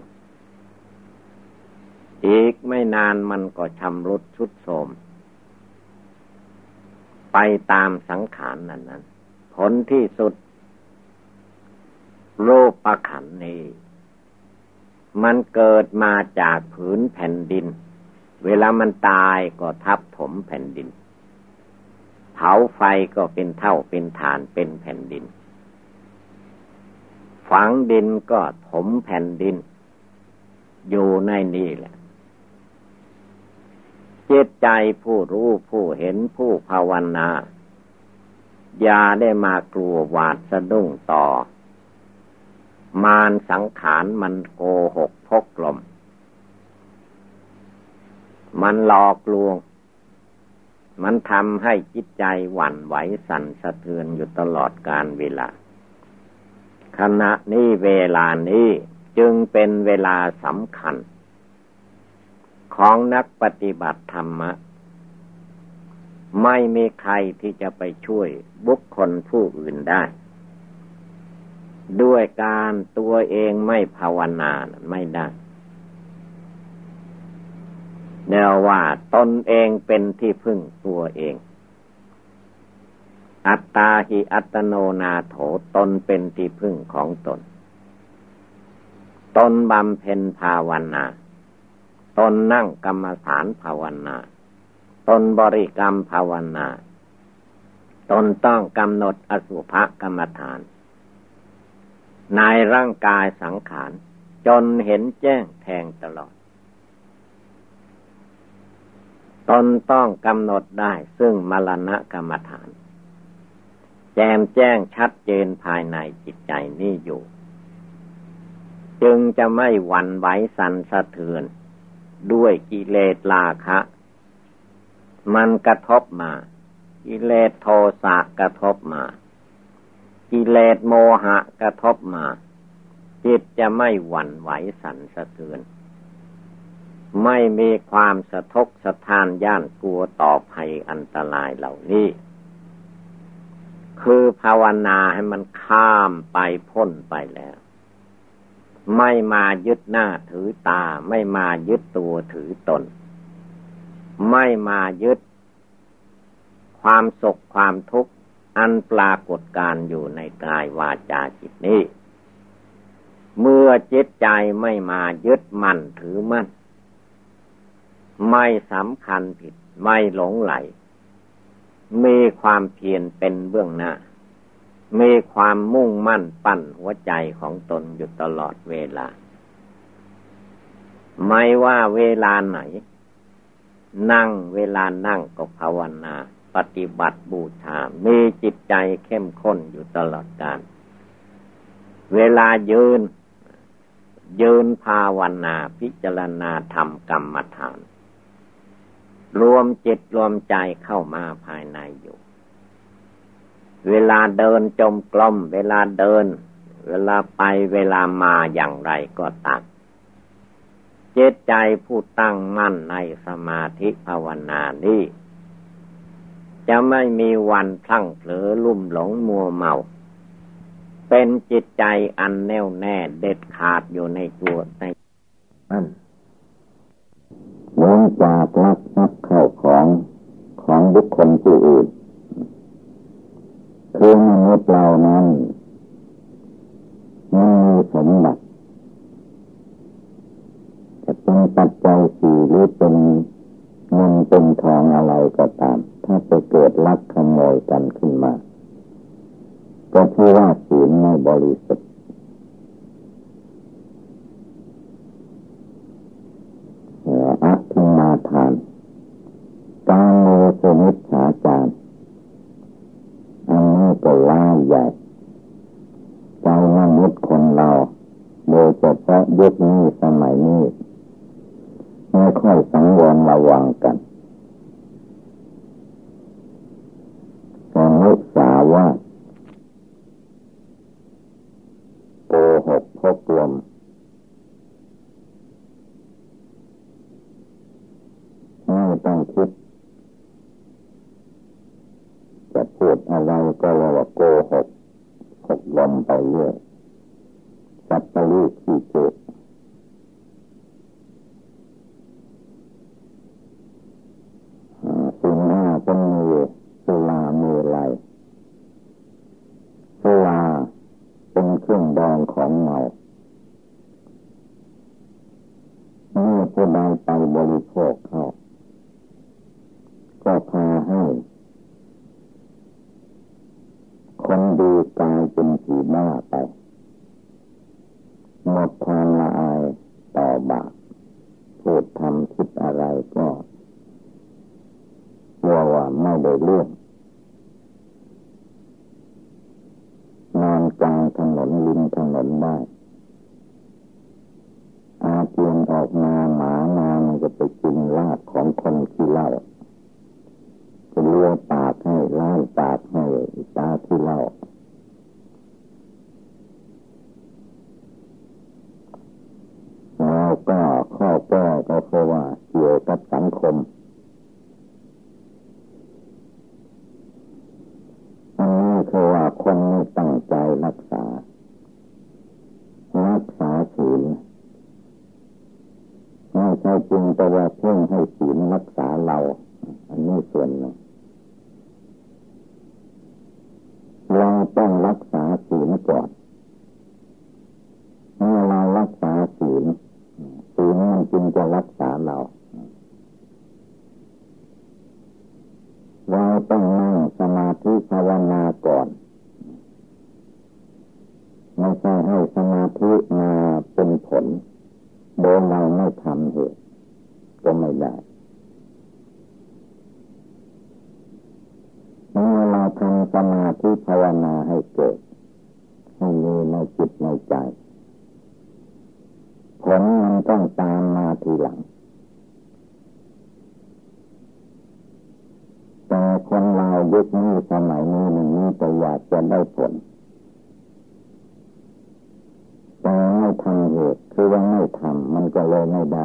อีกไม่นานมันก็ชำรุดทรุดโทรมไปตามสังขารนั้นผลที่สุดโลกประขันนี้มันเกิดมาจากผืนแผ่นดินเวลามันตายก็ทับถมแผ่นดินเผาไฟก็เป็นเท่าเป็นฐานเป็นแผ่นดินฝังดินก็ถมแผ่นดินอยู่ในนี่แหละเจตใจผู้รู้ผู้เห็นผู้ภาวนาอย่าได้มากลัวหวาดสะดุ้งต่อมารสังขารมันโกหกพกลมมันหลอกลวงมันทำให้จิตใจหวั่นไหวสั่นสะเทือนอยู่ตลอดกาลเวลาขณะนี้เวลานี้จึงเป็นเวลาสำคัญของนักปฏิบัติธรรมะไม่มีใครที่จะไปช่วยบุคคลผู้อื่นได้ด้วยการตัวเองไม่ภาวนาไม่ได้แนวว่าตนเองเป็นที่พึ่งตัวเองอัตตาหิอัตโนนาโถตนเป็นที่พึ่งของตนตนบำเพ็ญภาวนาตนนั่งกรรมฐานภาวนาตนบริกรรมภาวนาตนต้องกำหนดอสุภกรรมฐานในร่างกายสังขารจนเห็นแจ้งแทงตลอดตนต้องกำหนดได้ซึ่งมรณะกรรมฐานแจ่มแจ้งชัดเจนภายในจิตใจนี่อยู่จึงจะไม่หวั่นไหวสั่นสะเทือนด้วยกิเลสราคะมันกระทบมากิเลสโทสะกระทบมากิเลสโมหะกระทบมาจิตจะไม่หวั่นไหวสั่นสะเทือนไม่มีความสะทกสะท้านย่านกลัวต่อภัยอันตรายเหล่านี้คือภาวนาให้มันข้ามไปพ้นไปแล้วไม่มายึดหน้าถือตาไม่มายึดตัวถือตนไม่มายึดความสุขความทุกข์อันปรากฏการอยู่ในกายวาจาจิตนี้เมื่อจิตใจไม่มายึดมั่นถือมั่นไม่สำคัญผิดไม่หลงไหลมีความเพียรเป็นเบื้องหน้า มีความมุ่งมั่นปั้นหัวใจของตนอยู่ตลอดเวลาไม่ว่าเวลาไหนนั่งเวลานั่งก็ภาวนาปฏิบัติบูชามีจิตใจเข้มข้นอยู่ตลอดกาลเวลายืนภาวนาพิจารณาธรรมกรรมฐานรวมจิตรวมใจเข้ามาภายในอยู่เวลาเดินจมกลมเวลาเดินเวลาไปเวลามาอย่างไรก็ตามเจตใจผู้ตั้งมั่นในสมาธิภาวนานี้จะไม่มีวันพลั้งเผลอลุ่มหลงมัวเมาเป็นจิตใจอันแน่วแน่เด็ดขาดอยู่ในตัวในนั่นเว้นจากลักทรัพย์เข้าของบุคคลผู้อื่นคือมนุษย์เรานั้นมันมีสมบัติจะเป็นปัจจัยสี่หรือเป็นเงินเป็นทองอะไรก็ตามถ้าจะเกิดลักขโมยกันขึ้นมาก็ถือว่าศีลไม่บริสุทธิ์อภิมาทานกาโมสุมิจฉาจารอันนี้ก็ร้ายใหญ่ใจมนุษย์คนเราโดยเฉพาะยุคนี้สมัยนี้ไม่ค่อยสังวรระวังกันการรักษาว่าโกหกพกลมไม่ต้องคิดจะพูดอะไรก็เรียกว่าโกหกพกลมไปเรื่อยสัตตลีขี้เกียจสุราเป็นมือสุรามือไรสุราเป็นเครื่องดองของเมาเมื่อผู้ใดไปบริโภคเข้าก็พาให้คนดูกายเป็นผีบ้าไปหมดความละอายต่อบาปพูดทำคิดอะไรก็กลัวว่าไม่ได้เรื่องนอนกลางถนนริมถนนได้อาเจียนออกมาหมานามันจะไปกินลาบของคนขี้เหล้าจะเลี้ยวปากให้ล้างปากให้ตาขี้เหล้าแล้วก็ข้อแก้ก็คือว่าเกี่ยวกับสังคมอันนี้คือว่าคนไม่ตั้งใจรักษาศีลไม่ใช่จริงแต่ว่าเพ่งให้ศีลรักษาเราอันนี้ส่วนหนึ่งเราต้องรักษาศีลก่อนเมื่อเรารักษาศีลมันจึงจะรักษาเราต้องนั่งสมาธิภาวนาก่อนไม่ใช่ให้สมาธิมาเป็นผลโดยเราไม่ทำเหตุก็ไม่ได้เมื่อเราทำสมาธิภาวนาให้เกิดให้มีในจิตในใจผลมันต้องตามมาทีหลังแต่คนเรายุคนี้สมัยนี้มันมีแต่อยากจะได้ผลแต่ไม่ทำเหตุคือว่าไม่ทำมันก็เลยไม่ได้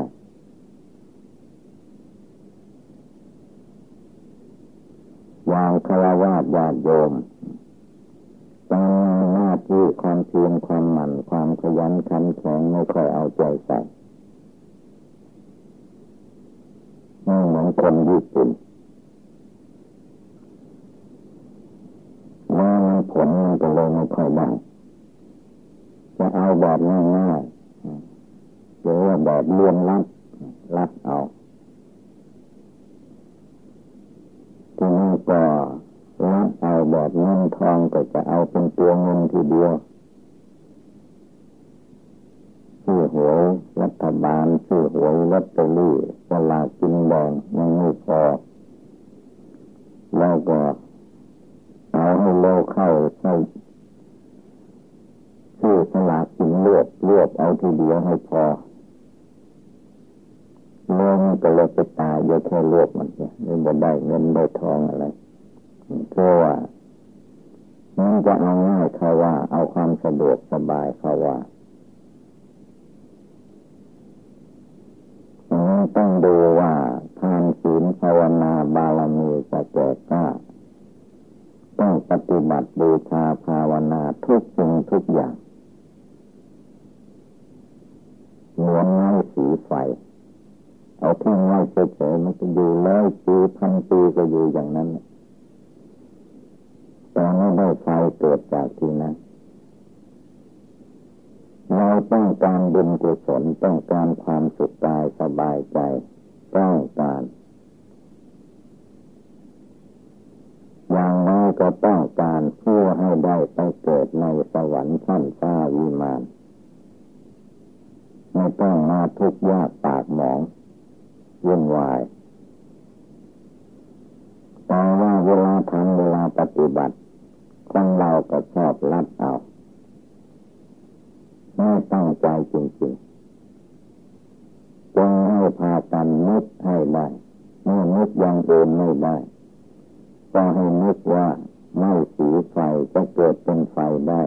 วางคารวะญาติโยมตามหน้าที่ความเพียรความหมั่นความขยันขันแข็งไม่ค่อยเอาใจใส่ไม่เหมือนคนญี่ปุ่นเมื่อมันผลมันก็เลยไม่ค่อยได้จะเอาแบบง่ายๆหรือว่าแบบเลี่ยงลัดเอาที่นี่ก็ลัดเอา บอกเงินทองก็จะเอาเป็นตัวเงินทีเดียวซื้อหวยรัฐบาลซื้อหวยลอตเตอรี่สลากกินแบ่งมันไม่พอแล้วก็เอาให้โลกเข้าใส่ซื้อสลากกินเลือดเอาทีเดียวให้พอเงินก็เลยไปตายเยอะแค่เลือดมันเนี่ยไม่ได้เงินได้ทองอะไรเพราะว่ามันจะเอาง่ายเขาว่าเอาความสะดวกสบายเขาว่าต้องดูว่าทานศีลภาวนาบารมีจะแก่กล้าต้องปฏิบัติบูชาภาวนาทุกสิ่งทุกอย่างเหมือนไม้สีไฟเอาแท่งไม้เฉยๆมันจะอยู่แล้วปีพันปีก็อยู่อย่างนั้นแต่ไม่ได้ไฟเกิดจากที่นั้นเราต้องการบุญกุศลต้องการความสุขกายสบายใจต้องการอย่างน้อยก็ต้องการเพื่อให้ได้ไปเกิดในสวรรค์ชั้นฟ้าวิมานไม่ต้องมาทุกข์ยากปากหมองวุ่นวายแต่ว่าเวลาทำเวลาปฏิบัติคนเราก็ชอบลัดเอาไม่ตั้งใจจริงๆต้องให้พากันนึกให้ได้ไม่นึกยังเดินไม่ได้ก็ให้นึกว่าไม้สีไฟจะเกิดเป็นไฟได้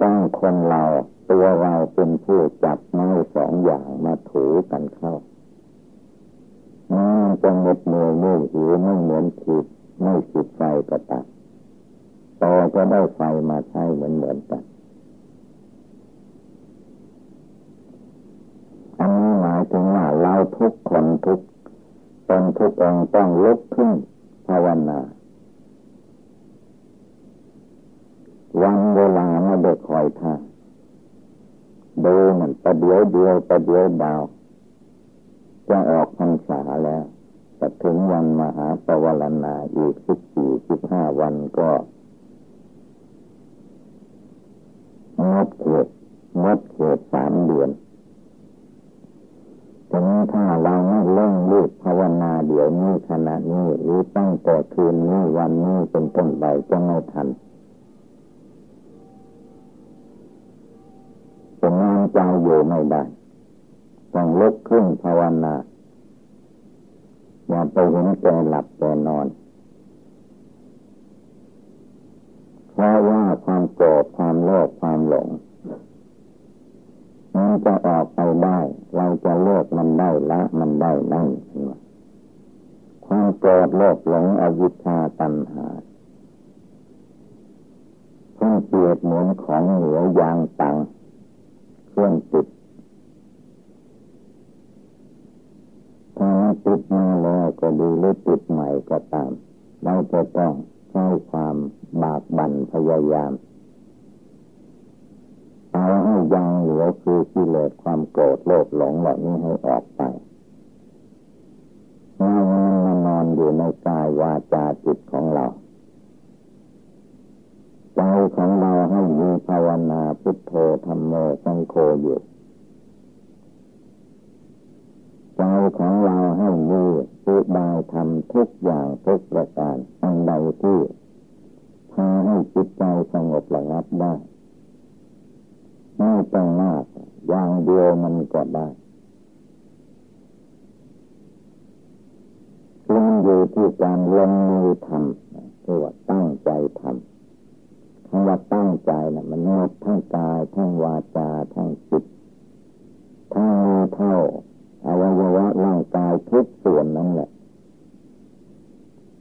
ต้องคนเราตัวเราเป็นผู้จับไม้สองอย่างมาถูกันเข้าจะหมดมือมือหิวไม่เหมือนขีดไม่ขีดไฟก็ตัดต่อก็ได้ไฟมาใช้เหมือนกันอันนี้หมายถึงว่าเราทุกคนทุกตนทุกองต้องลุกขึ้นภาวนาวันเวลาไม่ได้คอยท่าดูมันประเดี๋ยวเดียวประเดี๋ยวดาวจะออกพรรษาแล้วจะถึงวันมหาปวารณาอีก14-15 วันก็งดเขต3 เดือนถึงถ้าเราไม่เร่งรีบภาวนาเดี๋ยวนี้ขณะนี้หรือตั้งแต่คืนนี้วันนี้เป็นต้นไปจะไม่ทันจะนอนใจอยู่ไม่ได้ต้องลุกขึ้นภาวนาอย่าไปเห็นแก่หลับแก่นอนเพราะว่าความโกรธความโลภความหลงมันจะออกไปได้เราจะเลิกมันได้ละมันได้นั่นความโกรธโลภหลงอวิชชาตัณหาท่านเปรียบเหมือนของเหนียวยางตังเครื่องติดถ้าติดมาแล้วก็ดีหรือติดใหม่ก็ตามเราจะต้องใช้ความบากบั่นพยายามเอาให้ยังเหลือคือกิเลสความโกรธโลภหลงเหล่านี้ให้ออกไปนอนอยู่ในกายวาจาจิตของเราใจของเราให้มีภาวนาพุทโธธัมโมสังโฆอยู่ใจของเราให้มีอุบายทำทุกอย่างทุกประการอันใดที่พาให้จิตใจสงบระงับได้ไม่ต้องมากอย่างเดียวมันก็ได้มันอยู่ที่การลงมือทำคือว่าตั้งใจทำคำว่าตั้งใจนะมันหมดทั้งกายทั้งวาจาทั้งจิตทั้งมือเท่าอวัยวะร่างกายทุกส่วนนั่นแหละ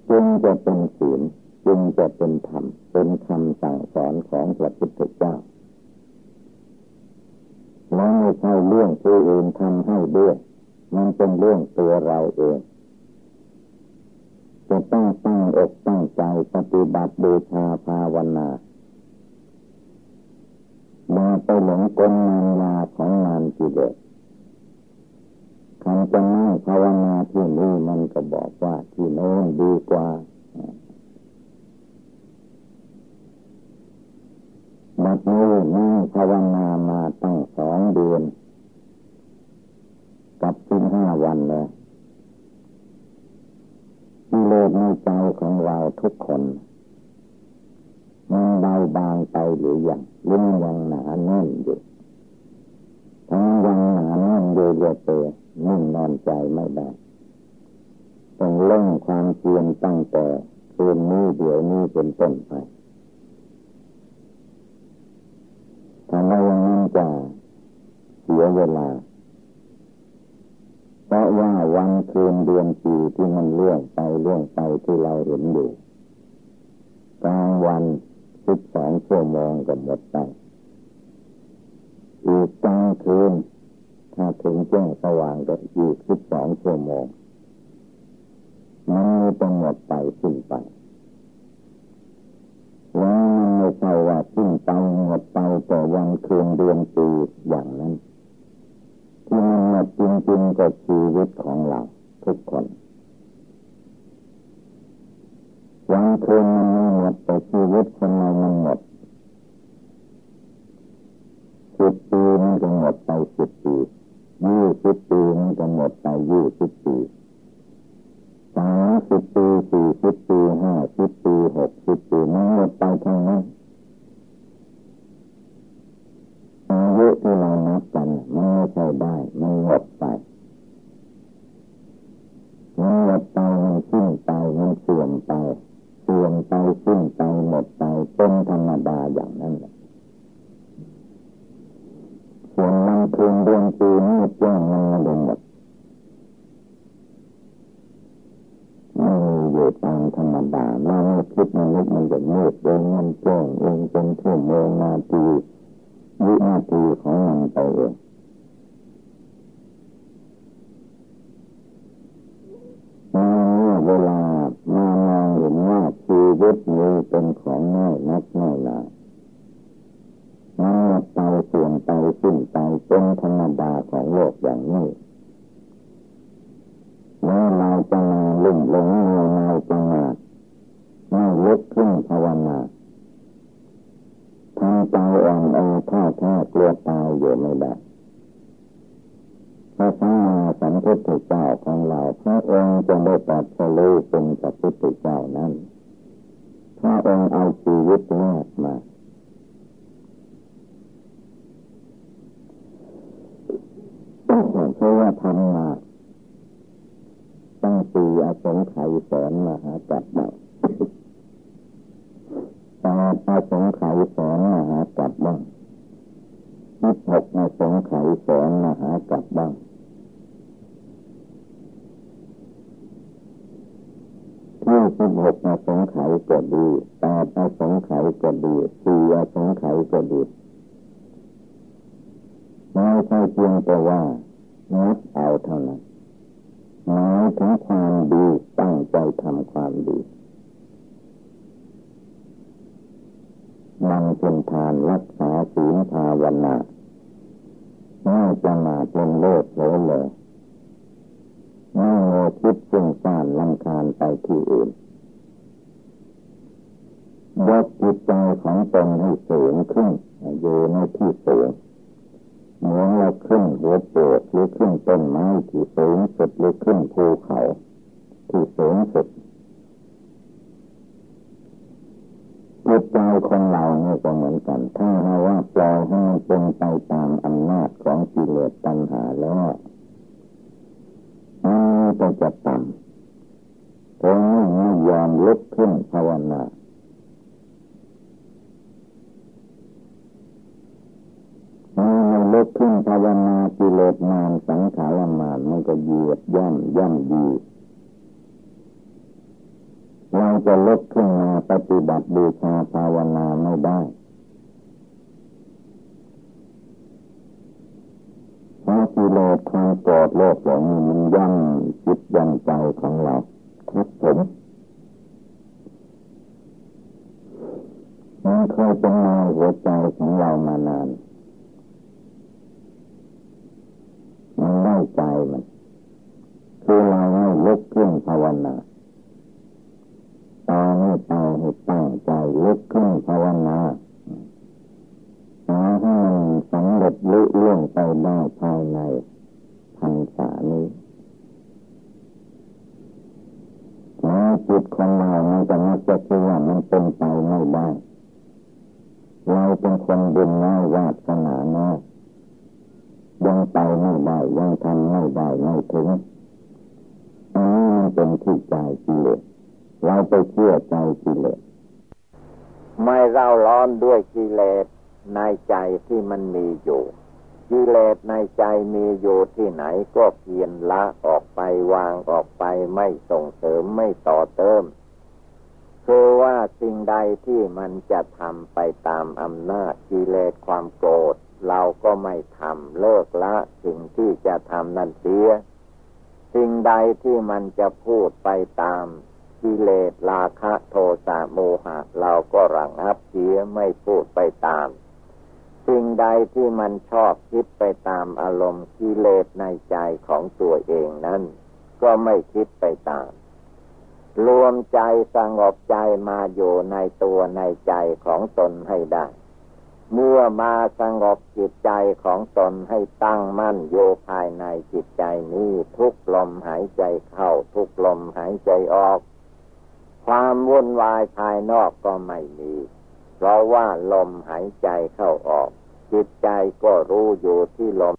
จึงจะเป็นศีลจึงจะเป็นธรรมเป็นคำสั่งสอนของพระพุทธเจ้าแล้วไม่ใช่เรื่องผู้อื่นทำให้ด้วยมันเป็นเรื่องตัวเราเองจะต้องตั้งอกตั้งใจปฏิบัติบูชาภาวนามาไปหลงกลมานยาของมารกิเลสคำจะนั่งภาวนาที่นี่มันก็บอกว่าที่โน้นดีกว่า ของเราทุกคนมันเบาบางไปหรือยังลุ่มยังหนาแน่นอยู่ทั้งยังหนาแน่นอยู่เยอะเตะนิ่งนอนใจไม่ได้ต้องเล่งความเพียรตั้งแต่คืนนี้เดี๋ยวนี้เป็นต้นไปถ้าไม่อย่างนั้นจะเสียเวลาเพราะว่าวันคืนเดือนปีที่มันเลื่อนไปที่เราเห็นอยู่กลางวัน12ชั่วโมงก็หมดไปอีกกลางคืนถ้าถึงแจ้งสว่างก็อีก12ชั่วโมงมันจะหมดไปสิ้นไปแล้วมันไม่ใช่ว่าสิ้นไปหมดไปแต่วันคืนเดือนปีอย่างนั้นที่มันหมดจริงๆกับชีวิตของเราทุกคนวันคืนมันไม่หมดแต่ชีวิตคนเรามันหมด10 ปีมันก็หมดไป10 ปี20 ปีมันก็หมดไป20 ปี30 ปี40 ปี50 ปี60 ปีมันหมดไปทั้งนั้นอายุที่เรานับกันมันไม่ใช่ได้มันหมดไปมันหมดไปมันสิ้นไปมันเสื่อมไปสิ้นไปหมดไปเป็นธรรมดาอย่างนั้นส่วนมันคืนเดือนปีนี้แจ้งมันไม่ได้หมดมันอยู่ตามธรรมดาเราไม่คิดมันนึกมันจะมืดเองมันแจ้งเองเป็นชั่วโมงนาทีวินาทีของมันไปเองเวลามามองเห็นว่าชีวิตนี้เป็นของน้อยนักน้อยหนามันหมดไปเสื่อมไปสิ้นไปเป็นธรรมดาของโลกอย่างนี้เมื่อเราจะมาลุ่มหลงเราจะมาไม่ลุกขึ้นภาวนาทำใจอ่อนเอาท่าเกลียวตายอยู่ไม่ได้พระสัมมาสัมพุทธเจ้าของเราพระองค์จะได้ตรัสรู้เป็นพระพุทธเจ้านั้นพระองค์เอาชีวิตแลกมาเพราะว่าทำมาตั้งปีอสงไขยแสนมหากัปปะแต่อสงไขยแสนมหากัปปะ26อสงไขยแสนมหากัปปะที่26อสงไขยก็ดี8อสงไขยก็ดี4อสงไขยก็ดีไม่ใช่เพียงแต่ว่านับเอาเท่านั้นหมายถึงความดีตั้งใจทำความดีมันเป็นทานรักษาศีลภาวนาไม่ประมาทเป็นโลภโลเลไม่โง่คิดฟุ้งซ่านรำคาญไปที่อื่นยกจิตใจของตนให้สูงขึ้นอยู่ในที่สูงเหมือนเราขึ้นหัวโบสถ์หรือขึ้นต้นไม้ที่สูงสุดหรือขึ้นภูเขาที่สูงสุดจิตใจคนเราเนี่ยก็เหมือนกันถ้าเราว่าปล่อยให้มันเป็นไปตามอำนาจของกิเลสตัณหาแล้วมันก็จะต่ำเพราะไม่ยอมลุกขึ้นภาวนาลุกขึ้นภาวนากิเลสมารสังขารมารมันก็เหยียบย่ำดีเราจะลุกขึ้นมาปฏิบัติบูชาภาวนาไม่ได้เพราะกิเลสความโกรธโลภหลงมันย่ำจิตย่ำใจของเราทับถมมันเคยเป็นมาหัวใจของเรามานานมันได้ใจมันคือเราไม่ลุกขึ้นภาวนาให้ตั้งใจลุกขึ้นภาวนาให้มันสำเร็จลุล่วงไปได้ภายในพรรษานี้จิตของเรามัน จะคือว่ามันเป็นไปไม่ได้เราเป็นคนบุญน้อยวาสนาน้อยยังไปไม่ได้ยังทำไม่ได้ไม่ถึงอันนี้มันเป็นที่ใจกิเลสเราไปเชื่อใจกิเลสไม่เร่าร้อนด้วยกิเลสในใจที่มันมีอยู่กิเลสในใจมีอยู่ที่ไหนก็เพียรละออกไปวางออกไปไม่ส่งเสริมไม่ต่อเติมคือว่าสิ่งใดที่มันจะทำไปตามอำนาจกิเลสความโกรธเราก็ไม่ทำเลิกละสิ่งที่จะทำนั่นเสียสิ่งใดที่มันจะพูดไปตามกิเลสราคะโทสะโมหะเราก็ระงับเสียไม่พูดไปตามสิ่งใดที่มันชอบคิดไปตามอารมณ์กิเลสในใจของตัวเองนั้นก็ไม่คิดไปตามรวมใจสงบใจมาอยู่ในตัวในใจของตนให้ได้เมื่อมาสงบจิตใจของตนให้ตั้งมั่นอยู่ภายในจิตใจนี้ทุกลมหายใจเข้าทุกลมหายใจออกความวุ่นวายภายนอกก็ไม่มีเพราะว่าลมหายใจเข้าออกจิตใจก็รู้อยู่ที่ลม